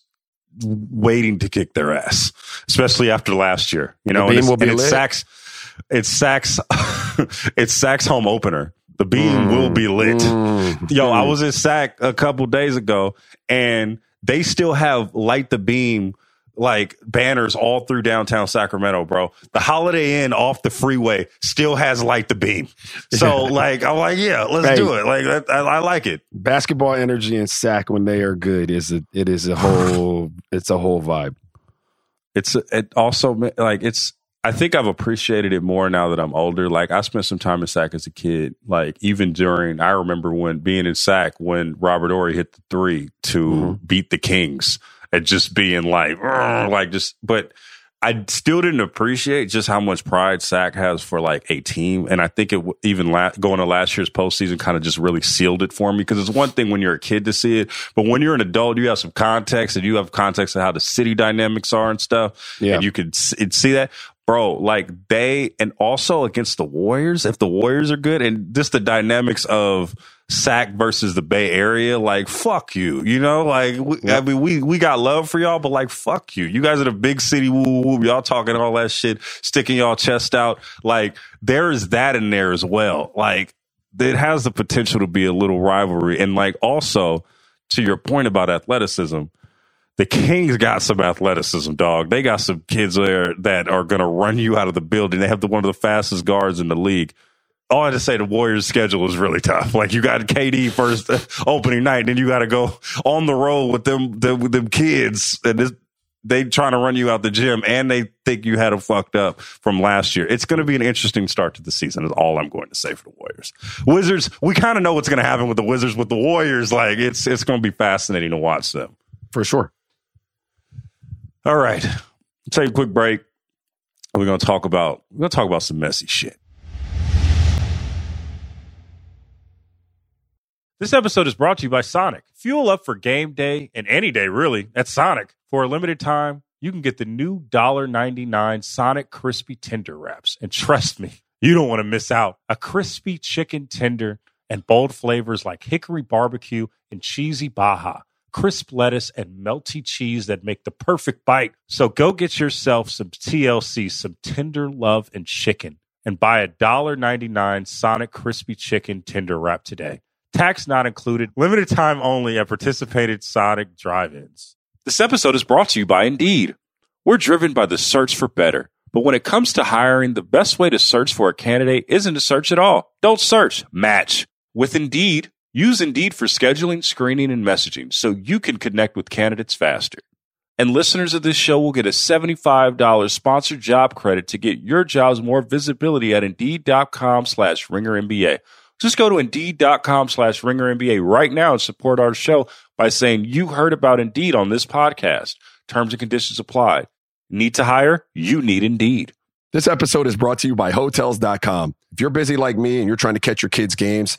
waiting to kick their ass, especially after last year. You know, and it's, and it's Sac's, it's Sac's, it's Sac's home opener. The beam mm. will be lit. Mm. Yo, I was in Sac a couple days ago, and they still have Light the Beam, like, banners all through downtown Sacramento, bro. The Holiday Inn off the freeway still has Light the Beam. So, like, I'm like, yeah, let's hey, do it. Like, I, I like it. Basketball energy in Sac when they are good is a, it is a whole it's a whole vibe. It's it also like it's. I think I've appreciated it more now that I'm older. Like, I spent some time in Sac as a kid. Like, even during, I remember when being in Sac when Robert Horry hit the three to mm-hmm. beat the Kings, and just being like, like just. But I still didn't appreciate just how much pride Sac has for, like, a team. And I think it even la- going to last year's postseason kind of just really sealed it for me, because it's one thing when you're a kid to see it, but when you're an adult, you have some context, and you have context of how the city dynamics are and stuff. Yeah. And you could see that. Bro, like, they, and also against the Warriors, if the Warriors are good, and just the dynamics of Sac versus the Bay Area, like, fuck you, you know, like, we, I mean, we we got love for y'all, but, like, fuck you, you guys are the big city, woo, woo, woo, y'all talking all that shit, sticking y'all chest out, like, there is that in there as well, like, it has the potential to be a little rivalry, and, like, also to your point about athleticism. The Kings got some athleticism, dog. They got some kids there that are going to run you out of the building. They have the, one of the fastest guards in the league. All I just say, the Warriors' schedule is really tough. Like, you got K D first opening night, then you got to go on the road with them, them, with them kids. And this, they trying to run you out the gym and they think you had it fucked up from last year. It's going to be an interesting start to the season is all I'm going to say for the Warriors. Wizards, we kind of know what's going to happen with the Wizards, with the Warriors. Like it's, it's going to be fascinating to watch them. For sure. All right. Take a quick break. We're going to talk about, we're going to talk about some messy shit. This episode is brought to you by Sonic. Fuel up for game day and any day, really, at Sonic. For a limited time, you can get the new one dollar and ninety-nine cents Sonic Crispy Tender Wraps. And trust me, you don't want to miss out. A crispy chicken tender and bold flavors like hickory barbecue and cheesy Baja, crisp lettuce, and melty cheese that make the perfect bite. So go get yourself some T L C, some tender love and chicken, and buy a one dollar and ninety-nine cents Sonic Crispy Chicken Tender Wrap today. Tax not included. Limited time only at participated Sonic drive-ins. This episode is brought to you by Indeed. We're driven by the search for better. But when it comes to hiring, the best way to search for a candidate isn't to search at all. Don't search. Match. With Indeed, use Indeed for scheduling, screening, and messaging so you can connect with candidates faster. And listeners of this show will get a seventy-five dollars sponsored job credit to get your jobs more visibility at Indeed.com slash Ringer NBA. Just go to Indeed.com slash Ringer NBA right now and support our show by saying you heard about Indeed on this podcast. Terms and conditions apply. Need to hire? You need Indeed. This episode is brought to you by Hotels dot com. If you're busy like me and you're trying to catch your kids' games,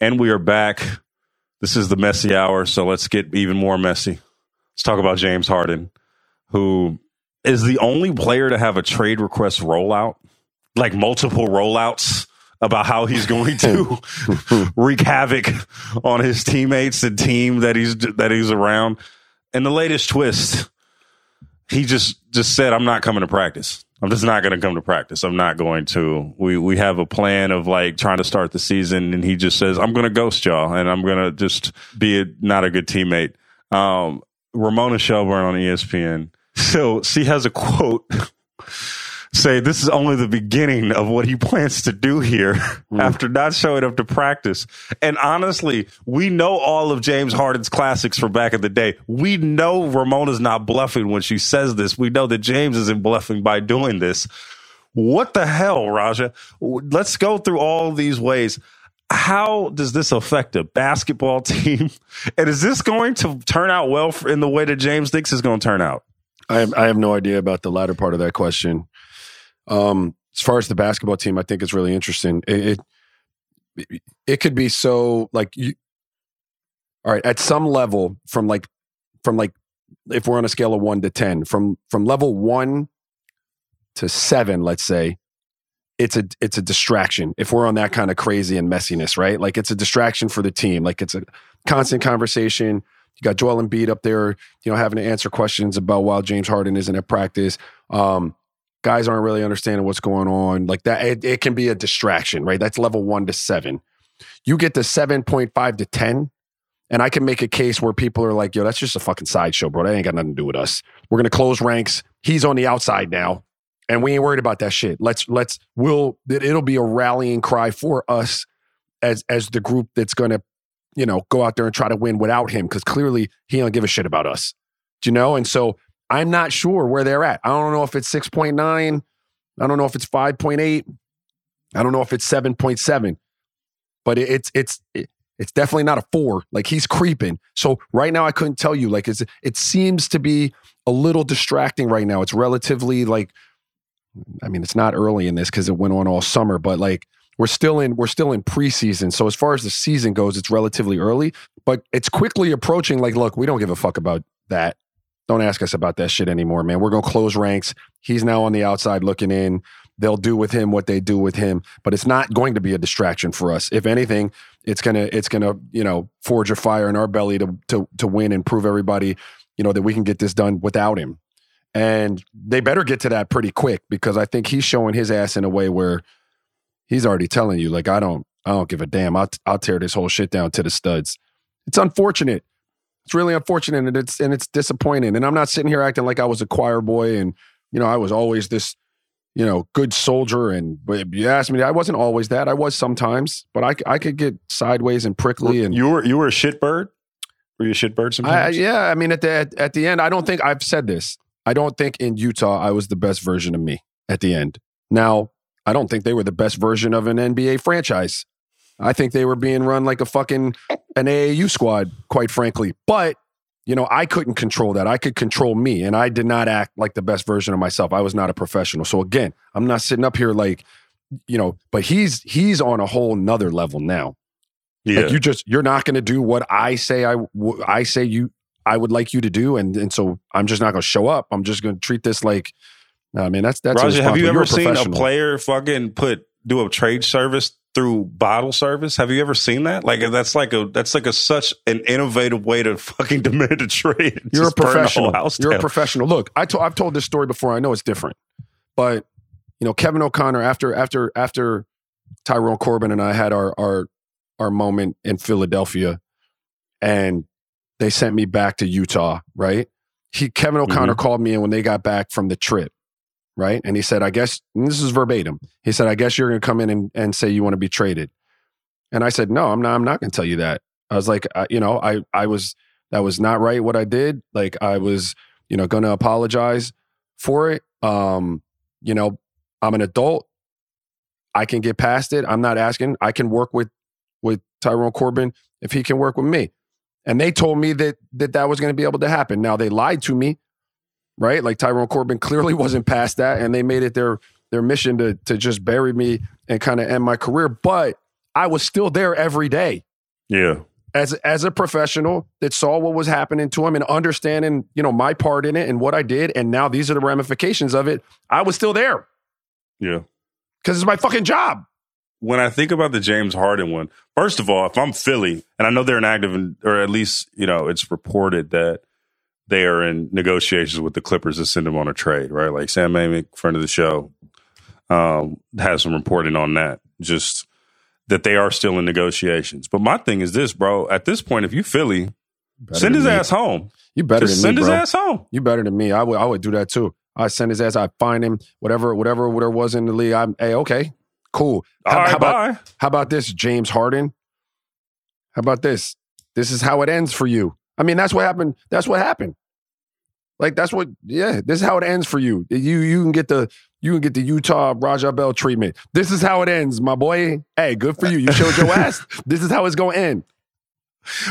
And we are back. This is the messy hour, so let's get even more messy. Let's talk about James Harden, who is the only player to have a trade request rollout, like multiple rollouts, about how he's going to wreak havoc on his teammates and team that he's that he's around. And the latest twist, he just just said, I'm not coming to practice. I'm just not going to come to practice. I'm not going to. We we have a plan of like trying to start the season, and he just says, I'm going to ghost y'all, and I'm going to just be a, not a good teammate. Um, Ramona Shelburne on E S P N. So she has a quote. Say this is only the beginning of what he plans to do here mm. after not showing up to practice. And honestly, we know all of James Harden's classics from back in the day. We know Ramona's not bluffing when she says this. We know that James isn't bluffing by doing this. What the hell, Raja? Let's go through all these ways. How does this affect a basketball team? And is this going to turn out well in the way that James thinks it's going to turn out? I have, I have no idea about the latter part of that question. Um, as far as the basketball team, I think it's really interesting. It, it, it could be so like, you, all right, at some level from like, from like, if we're on a scale of one to ten, from, from level one to seven, let's say it's a, it's a distraction. If we're on that kind of crazy and messiness, right? Like it's a distraction for the team. Like it's a constant conversation. You got Joel Embiid up there, you know, having to answer questions about why James Harden isn't at practice. Um, Guys aren't really understanding what's going on. Like that, it, it can be a distraction, right? That's level one to seven. You get to seven point five to ten, and I can make a case where people are like, yo, that's just a fucking sideshow, bro. That ain't got nothing to do with us. We're going to close ranks. He's on the outside now, and we ain't worried about that shit. Let's, let's, we'll, it, it'll be a rallying cry for us as, as the group that's going to, you know, go out there and try to win without him because clearly he don't give a shit about us, do you know? And so, I'm not sure where they're at. I don't know if it's six point nine. I don't know if it's five point eight. I don't know if it's seven point seven. But it, it's it's it, it's definitely not a four. Like he's creeping. So right now I couldn't tell you. Like it's, it seems to be a little distracting right now. It's relatively like, I mean, it's not early in this because it went on all summer. But like we're still in we're still in preseason. So as far as the season goes, it's relatively early. But it's quickly approaching. Like look, we don't give a fuck about that. Don't ask us about that shit anymore, man. We're going to close ranks. He's now on the outside looking in. They'll do with him what they do with him, but it's not going to be a distraction for us. If anything, it's going to, it's going to, you know, forge a fire in our belly to, to, to win and prove everybody, you know, that we can get this done without him. And they better get to that pretty quick, because I think he's showing his ass in a way where he's already telling you, like, I don't, I don't give a damn. I'll, I'll tear this whole shit down to the studs. It's unfortunate. It's really unfortunate, and it's and it's disappointing. And I'm not sitting here acting like I was a choir boy, and you know I was always this, you know, good soldier. And but you asked me, I wasn't always that. I was sometimes, but I, I could get sideways and prickly. And you were you were a shitbird. Were you a shitbird sometimes? I, yeah, I mean, at the at, at the end, I don't think I've said this. I don't think in Utah, I was the best version of me at the end. Now, I don't think they were the best version of an N B A franchise. I think they were being run like a fucking an A A U squad, quite frankly. But, you know, I couldn't control that. I could control me, and I did not act like the best version of myself. I was not a professional. So again, I'm not sitting up here like, you know, but he's he's on a whole nother level now. Yeah. Like you just, you're not going to do what I say I, I say you, I would like you to do, and and so I'm just not going to show up. I'm just going to treat this like, I mean, that's that's. Raja, have you ever seen a player fucking put do a trade service through bottle service? Have you ever seen that? Like that's like a that's like a such an innovative way to fucking demand a trade. You're a professional. You're down. a professional. Look, I to, I've told this story before. I know it's different, but you know, Kevin O'Connor after after after Tyrone Corbin and I had our our our moment in Philadelphia, and they sent me back to Utah, right? He, Kevin O'Connor mm-hmm. called me in when they got back from the trip, right? And he said, I guess, and this is verbatim. He said, I guess you're going to come in and, and say you want to be traded. And I said, no, I'm not, I'm not going to tell you that. I was like, I, you know, I, I was, that was not right what I did. Like I was, you know, going to apologize for it. Um, you know, I'm an adult. I can get past it. I'm not asking. I can work with, with Tyrone Corbin if he can work with me. And they told me that that, that was going to be able to happen. Now, they lied to me, right? Like Tyrone Corbin clearly wasn't past that, and they made it their their mission to, to just bury me and kind of end my career. But I was still there every day. Yeah. As, as a professional that saw what was happening to him and understanding, you know, my part in it and what I did, and now these are the ramifications of it, I was still there. Yeah. Because it's my fucking job. When I think about the James Harden one, first of all, if I'm Philly, and I know they're in active, or at least, you know, it's reported that they are in negotiations with the Clippers to send them on a trade, right? Like Sam Amick, friend of the show, um, has some reporting on that, just that they are still in negotiations. But my thing is this, bro. At this point, if you Philly, better send his me. ass home. You better just than send me, his bro. ass home. You better than me. I would, I would do that too. I send his ass. I find him. Whatever, whatever there was in the league. I'm hey, okay. Cool. How, right, how, about, how about this, James Harden? How about this? This is how it ends for you. I mean, that's what happened. That's what happened. Like that's what. Yeah, this is how it ends for you. You you can get the you can get the Utah Raja Bell treatment. This is how it ends, my boy. Hey, good for you. You showed your ass. This is how it's gonna end.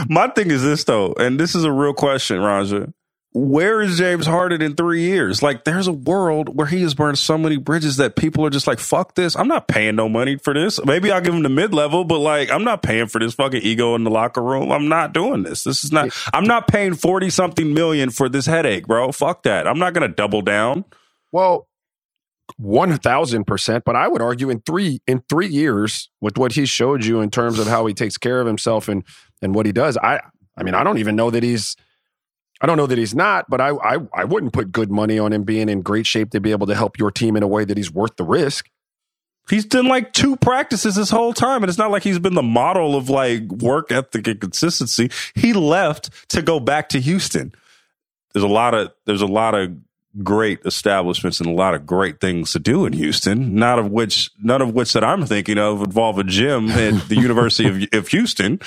My thing is this though, and this is a real question, Raja. Where is James Harden in three years? Like, there's a world where he has burned so many bridges that people are just like, fuck this. I'm not paying no money for this. Maybe I'll give him the mid-level, but like, I'm not paying for this fucking ego in the locker room. I'm not doing this. This is not, I'm not paying forty something million for this headache, bro. Fuck that. I'm not going to double down. Well, one thousand percent. But I would argue in three, in three years with what he showed you in terms of how he takes care of himself and, and what he does. I, I mean, I don't even know that he's, I don't know that he's not, but I, I I wouldn't put good money on him being in great shape to be able to help your team in a way that he's worth the risk. He's done like two practices this whole time, and it's not like he's been the model of like work ethic and consistency. He left to go back to Houston. There's a lot of there's a lot of great establishments and a lot of great things to do in Houston, not of which none of which that I'm thinking of involve a gym at the University of, of Houston,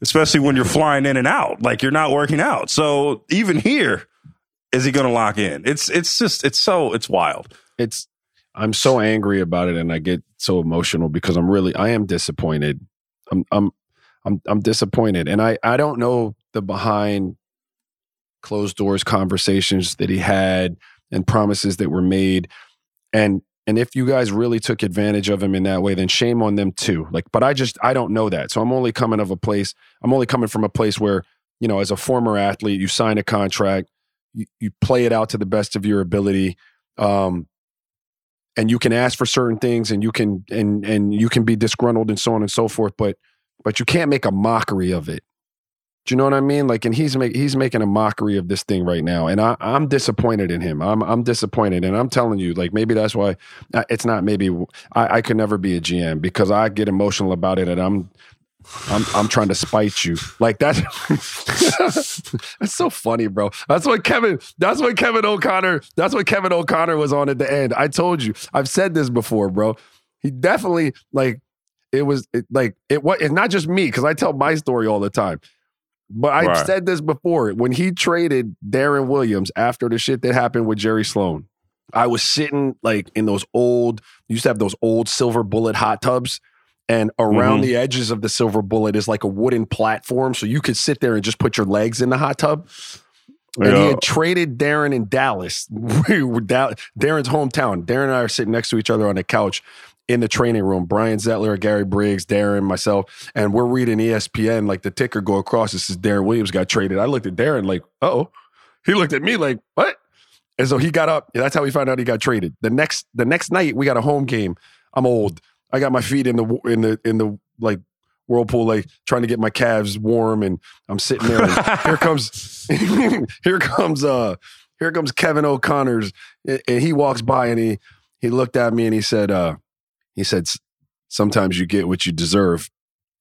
especially when you're flying in and out, like you're not working out. So even here, is he going to lock in? It's, it's just, it's so, it's wild. It's, I'm so angry about it. And I get so emotional because I'm really, I am disappointed. I'm, I'm, I'm, I'm disappointed. And I, I don't know the behind closed doors conversations that he had and promises that were made. And and if you guys really took advantage of him in that way, then shame on them too. Like, but I just, I don't know that. So I'm only coming of a place, I'm only coming from a place where, you know, as a former athlete, you sign a contract, you, you play it out to the best of your ability. Um, and you can ask for certain things and you can, and and you can be disgruntled and so on and so forth, but but you can't make a mockery of it. Do you know what I mean? Like, and he's make, he's making a mockery of this thing right now, and I, I'm disappointed in him. I'm I'm disappointed, and I'm telling you, like, maybe that's why it's not. Maybe I, I could never be a G M because I get emotional about it, and I'm I'm I'm trying to spite you. Like that. That's so funny, bro. That's what Kevin. That's what Kevin O'Connor. That's what Kevin O'Connor was on at the end. I told you. I've said this before, bro. He definitely like it was it, like it. What? It's not just me because I tell my story all the time. But I've right. said this before. When he traded Darren Williams after the shit that happened with Jerry Sloan, I was sitting like in those old, you used to have those old silver bullet hot tubs. And around mm-hmm. the edges of the silver bullet is like a wooden platform. So you could sit there and just put your legs in the hot tub. And yeah. he had traded Darren in Dallas. We were down, Darren's hometown. Darren and I are sitting next to each other on the couch in the training room, Brian Zettler, Gary Briggs, Darren, myself, and we're reading E S P N, like the ticker go across. It says Darren Williams got traded. I looked at Darren like, uh-oh. He looked at me like, what? And so he got up. That's how we found out he got traded. The next the next night, we got a home game. I'm old. I got my feet in the in the in the like whirlpool, like trying to get my calves warm, and I'm sitting there. And here comes here comes uh here comes Kevin O'Connor's, and he walks by and he he looked at me and he said, uh, He said, sometimes you get what you deserve.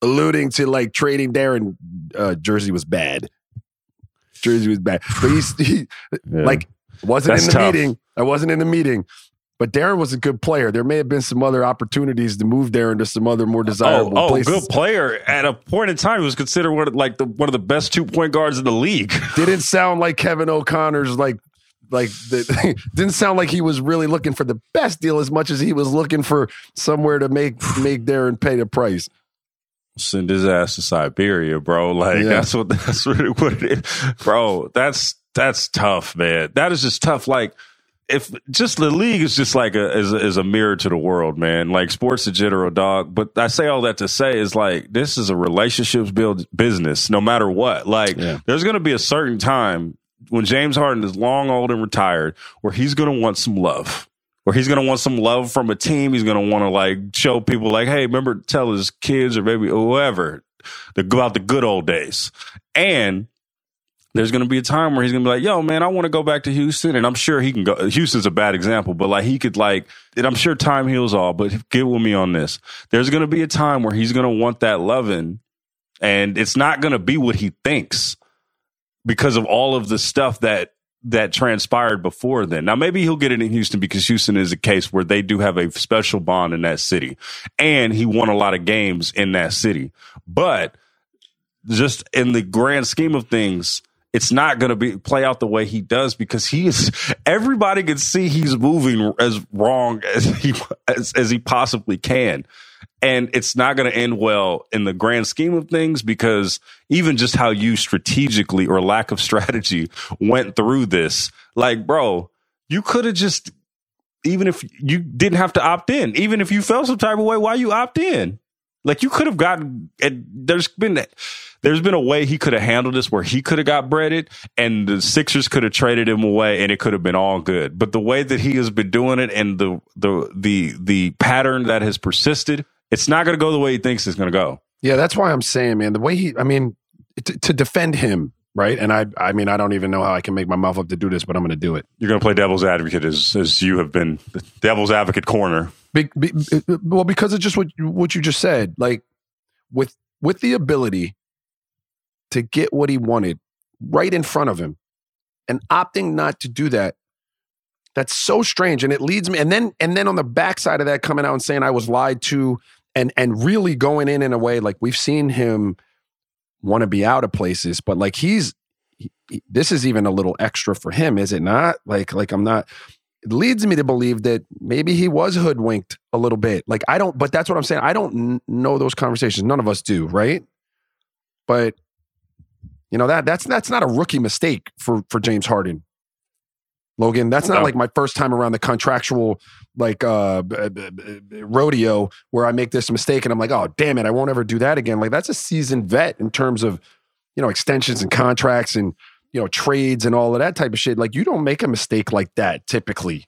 Alluding to like trading Darren, uh, Jersey was bad. Jersey was bad. But he's, he yeah. like wasn't That's in the tough. meeting. I wasn't in the meeting. But Darren was a good player. There may have been some other opportunities to move Darren to some other more desirable oh, oh, places. Oh, good player. At a point in time, he was considered one of, like the, one of the best two-point guards in the league. Didn't sound like Kevin O'Connor's like, Like, the, didn't sound like he was really looking for the best deal as much as he was looking for somewhere to make make Darren pay the price. Send his ass to Siberia, bro. Like yeah. that's what that's really what it is, bro. That's that's tough, man. That is just tough. Like, if just the league is just like a is a, is a mirror to the world, man. Like sports in general, dog. But I say all that to say is like this is a relationships build business, no matter what. Like, yeah. there's gonna be a certain time. When James Harden is long, old, and retired, where he's going to want some love, where he's going to want some love from a team. He's going to want to like show people like, hey, remember, tell his kids or maybe whoever the, about the good old days. And there's going to be a time where he's going to be like, yo, man, I want to go back to Houston. And I'm sure he can go. Houston's a bad example, but like he could like, and I'm sure time heals all, but get with me on this. There's going to be a time where he's going to want that loving, and it's not going to be what he thinks. Because of all of the stuff that that transpired before then. Now, maybe he'll get it in Houston because Houston is a case where they do have a special bond in that city. And he won a lot of games in that city. But just in the grand scheme of things, it's not going to be play out the way he does because he is. Everybody can see he's moving as wrong as he as, as he possibly can. And it's not going to end well in the grand scheme of things because even just how you strategically or lack of strategy went through this, like, bro, you could have just, even if you didn't have to opt in, even if you felt some type of way, why you opt in? Like you could have gotten, and there's been, there's been a way he could have handled this where he could have got breaded and the Sixers could have traded him away and it could have been all good. But the way that he has been doing it and the, the, the, the pattern that has persisted, it's not going to go the way he thinks it's going to go. Yeah. That's why I'm saying, man, the way he, I mean, t- to defend him. Right. And I, I mean, I don't even know how I can make my mouth up to do this, but I'm going to do it. You're going to play devil's advocate as, as you have been the devil's advocate corner. Be, be, well, because of just what, what you just said, like with, with the ability to get what he wanted right in front of him and opting not to do that. That's so strange. And it leads me. And then, and then on the backside of that, coming out and saying I was lied to and, and really going in, in a way, like we've seen him want to be out of places, but like he's, he, this is even a little extra for him, is it not? Like, like I'm not, it leads me to believe that maybe he was hoodwinked a little bit. Like I don't, but that's what I'm saying. I don't n- know those conversations. None of us do, right? But you know, that that's, that's not a rookie mistake for, for James Harden. Logan, that's not no. like my first time around the contractual like uh, b- b- b- rodeo where I make this mistake and I'm like, oh, damn it, I won't ever do that again. Like that's a seasoned vet in terms of, you know, extensions and contracts and, you know, trades and all of that type of shit. Like you don't make a mistake like that typically.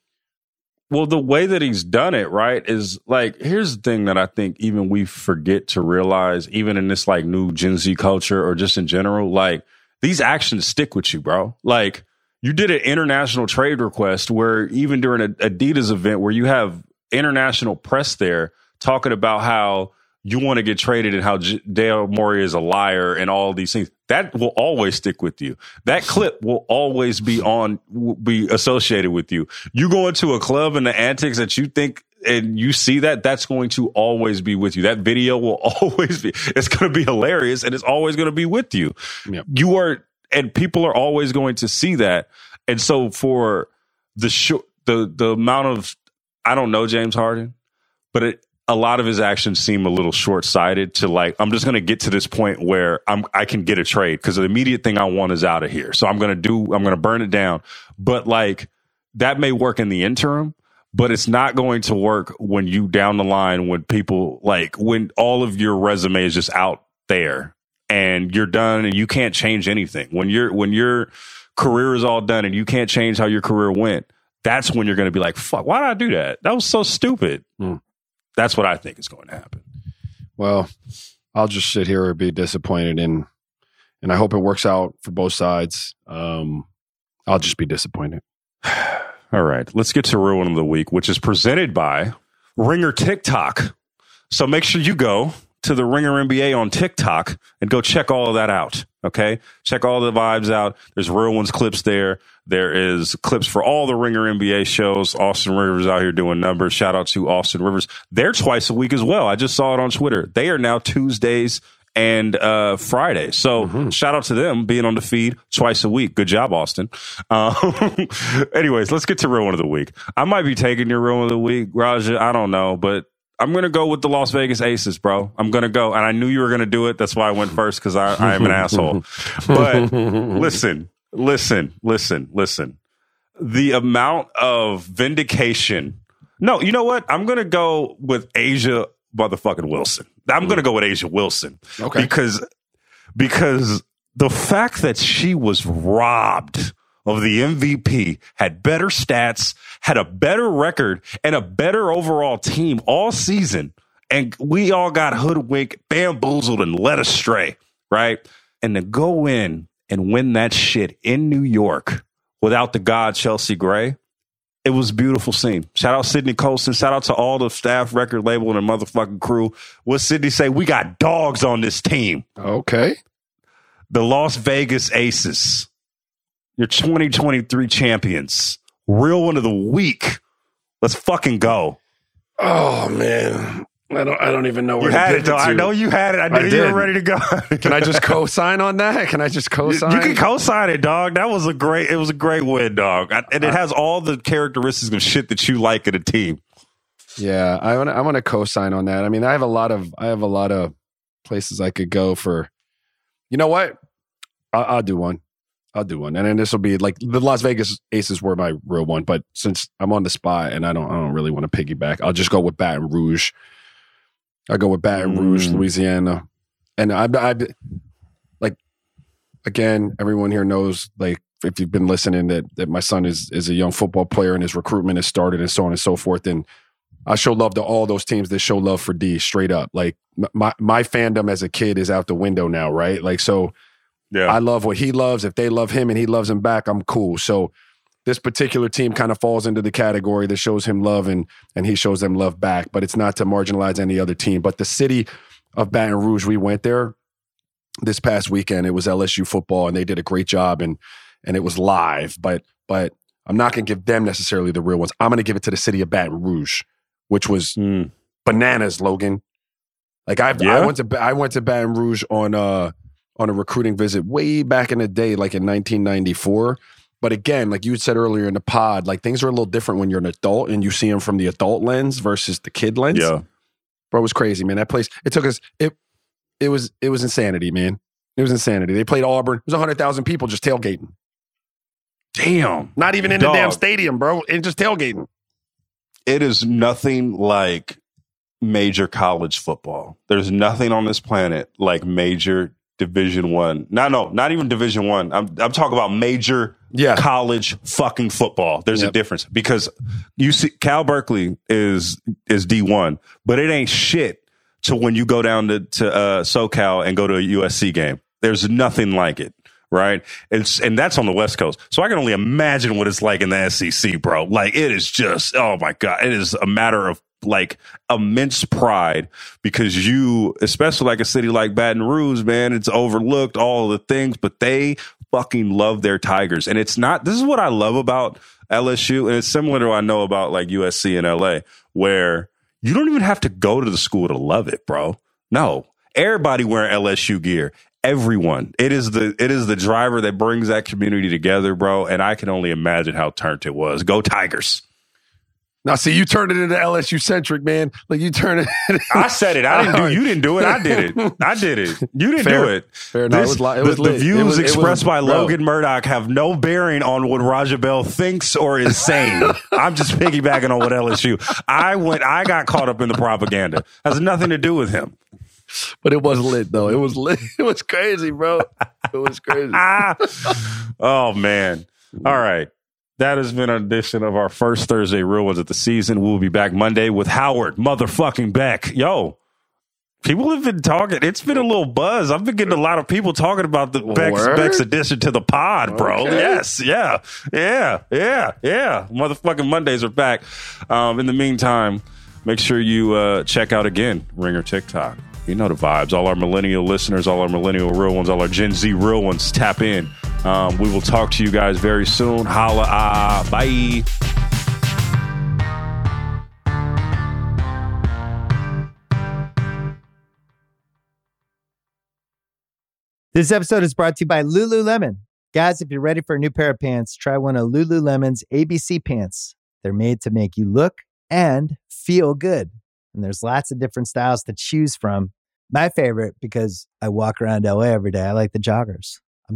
Well, the way that he's done it, right, is like, here's the thing that I think even we forget to realize, even in this like new Gen Z culture or just in general, like these actions stick with you, bro. Like you did an international trade request where even during an Adidas event where you have international press there talking about how you want to get traded and how J- Dale Morey is a liar and all these things. That will always stick with you. That clip will always be on, be associated with you. You go into a club and the antics that you think and you see that, that's going to always be with you. That video will always be, it's going to be hilarious and it's always going to be with you. Yep. You are, and people are always going to see that. And so for the sh- the the amount of, I don't know James Harden, but it, a lot of his actions seem a little short-sighted to like, I'm just going to get to this point where I'm, I can get a trade because the immediate thing I want is out of here. So I'm going to do, I'm going to burn it down. But like that may work in the interim, but it's not going to work when you down the line, when people like, when all of your resume is just out there and you're done and you can't change anything. When you're, when your career is all done and you can't change how your career went, that's when you're going to be like, fuck, why did I do that? That was so stupid. Mm. That's what I think is going to happen. Well, I'll just sit here and be disappointed, and and I hope it works out for both sides. Um, I'll just be disappointed. All right, let's get to Ruin of the Week, which is presented by Ringer TikTok. So make sure you go to the Ringer N B A on TikTok and go check all of that out. Okay, check all the vibes out. There's Real Ones clips there. There is clips for all the Ringer N B A shows. Austin Rivers out here doing numbers. Shout out to Austin Rivers. They're twice a week as well. I just saw it on Twitter. They are now Tuesdays and uh, Fridays. So mm-hmm. Shout out to them being on the feed twice a week. Good job, Austin. Um, anyways, let's get to Real One of the Week. I might be taking your Real One of the Week, Raja. I don't know, but I'm going to go with the Las Vegas Aces, bro. I'm going to go. And I knew you were going to do it. That's why I went first, because I, I am an asshole. But listen, listen, listen, listen. The amount of vindication. No, you know what? I'm going to go with Asia motherfucking Wilson. I'm going to go with Asia Wilson. Okay. Because, because the fact that she was robbed of the M V P, had better stats, had a better record, and a better overall team all season. And we all got hoodwinked, bamboozled, and led astray, right? And to go in and win that shit in New York without the god Chelsea Gray, it was a beautiful scene. Shout out Sidney Colson. Shout out to all the staff, record label, and the motherfucking crew. What Sidney say? We got dogs on this team. Okay. The Las Vegas Aces. Your twenty twenty-three champions. Real One of the Week. Let's fucking go. Oh, man. I don't I don't even know where you to had it, though. It I know you had it. I knew I you were ready to go. Can I just co-sign on that? Can I just co-sign? You, you can co-sign it, dog. That was a great, it was a great win, dog. I, and it has all the characteristics of shit that you like in a team. Yeah, I want I want to co-sign on that. I mean, I have a lot of I have a lot of places I could go for. You know what? I'll, I'll do one. I'll do one, and then this will be like the Las Vegas Aces were my real one. But since I'm on the spot and I don't, I don't really want to piggyback. I'll just go with Baton Rouge. I'll go with Baton Rouge, mm. Louisiana, and I, I, like again, everyone here knows. Like if you've been listening, that that my son is is a young football player, and his recruitment has started, and so on and so forth. And I show love to all those teams that show love for D straight up. Like my my fandom as a kid is out the window now, right? Like so. Yeah. I love what he loves. If they love him and he loves him back, I'm cool. So this particular team kind of falls into the category that shows him love and and he shows them love back, but it's not to marginalize any other team. But the city of Baton Rouge, we went there this past weekend. It was L S U football and they did a great job and and it was live. But but I'm not going to give them necessarily the real ones. I'm going to give it to the city of Baton Rouge, which was mm. bananas, Logan. Like I've, yeah. I went to I went to Baton Rouge on uh on a recruiting visit way back in the day, like in nineteen ninety-four. But again, like you said earlier in the pod, like things are a little different when you're an adult and you see them from the adult lens versus the kid lens. Yeah. Bro, it was crazy, man. That place, it took us, it it was it was insanity, man. It was insanity. They played Auburn. It was one hundred thousand people just tailgating. Damn. Not even in Dog. the damn stadium, bro. And just tailgating. It is nothing like major college football. There's nothing on this planet like major Division One. No, no, not even Division One. I'm I'm talking about major yeah. college fucking football. There's yep. a difference because you see Cal Berkeley is is D one, but it ain't shit to when you go down to, to uh, SoCal and go to a U S C game. There's nothing like it. Right. It's, and that's on the West Coast. So I can only imagine what it's like in the S E C, bro. Like it is just, oh my God. It is a matter of like immense pride because you, especially like a city like Baton Rouge, man, it's overlooked all the things, but they fucking love their Tigers. And it's not, this is what I love about L S U. And it's similar to what I know about like U S C and L A, where you don't even have to go to the school to love it, bro. No, everybody wearing L S U gear. Everyone. It is the it is the driver that brings that community together, bro. And I can only imagine how turned it was. Go Tigers. Now, see, you turned it into L S U centric, man. Like you turned it. Into- I said it. I didn't do. You didn't do it. I did it. I did it. You didn't fair, do it. Fair enough. This, it was, it was the, the views it was, expressed was, by bro. Logan Murdock have no bearing on what Raja Bell thinks or is saying. I'm just piggybacking on what L S U. I went. I got caught up in the propaganda. It has nothing to do with him. But it was lit, though. It was lit. It was crazy, bro. It was crazy. Oh, man. All right. That has been an edition of our first Thursday Real Ones of the season. We'll be back Monday with Howard motherfucking Beck. Yo, people have been talking. It's been a little buzz. I've been getting a lot of people talking about the Beck's, Beck's addition to the pod, bro. Okay. Yes. Yeah. Yeah. Yeah. Yeah. Motherfucking Mondays are back. Um, in the meantime, make sure you uh, check out again Ringer TikTok. You know the vibes. All our millennial listeners, all our millennial real ones, all our Gen Z real ones, tap in. Um, we will talk to you guys very soon. Holla. Ah, bye. This episode is brought to you by Lululemon. Guys, if you're ready for a new pair of pants, try one of Lululemon's A B C pants. They're made to make you look and feel good. And there's lots of different styles to choose from. My favorite, because I walk around L A every day, I like the joggers. I'm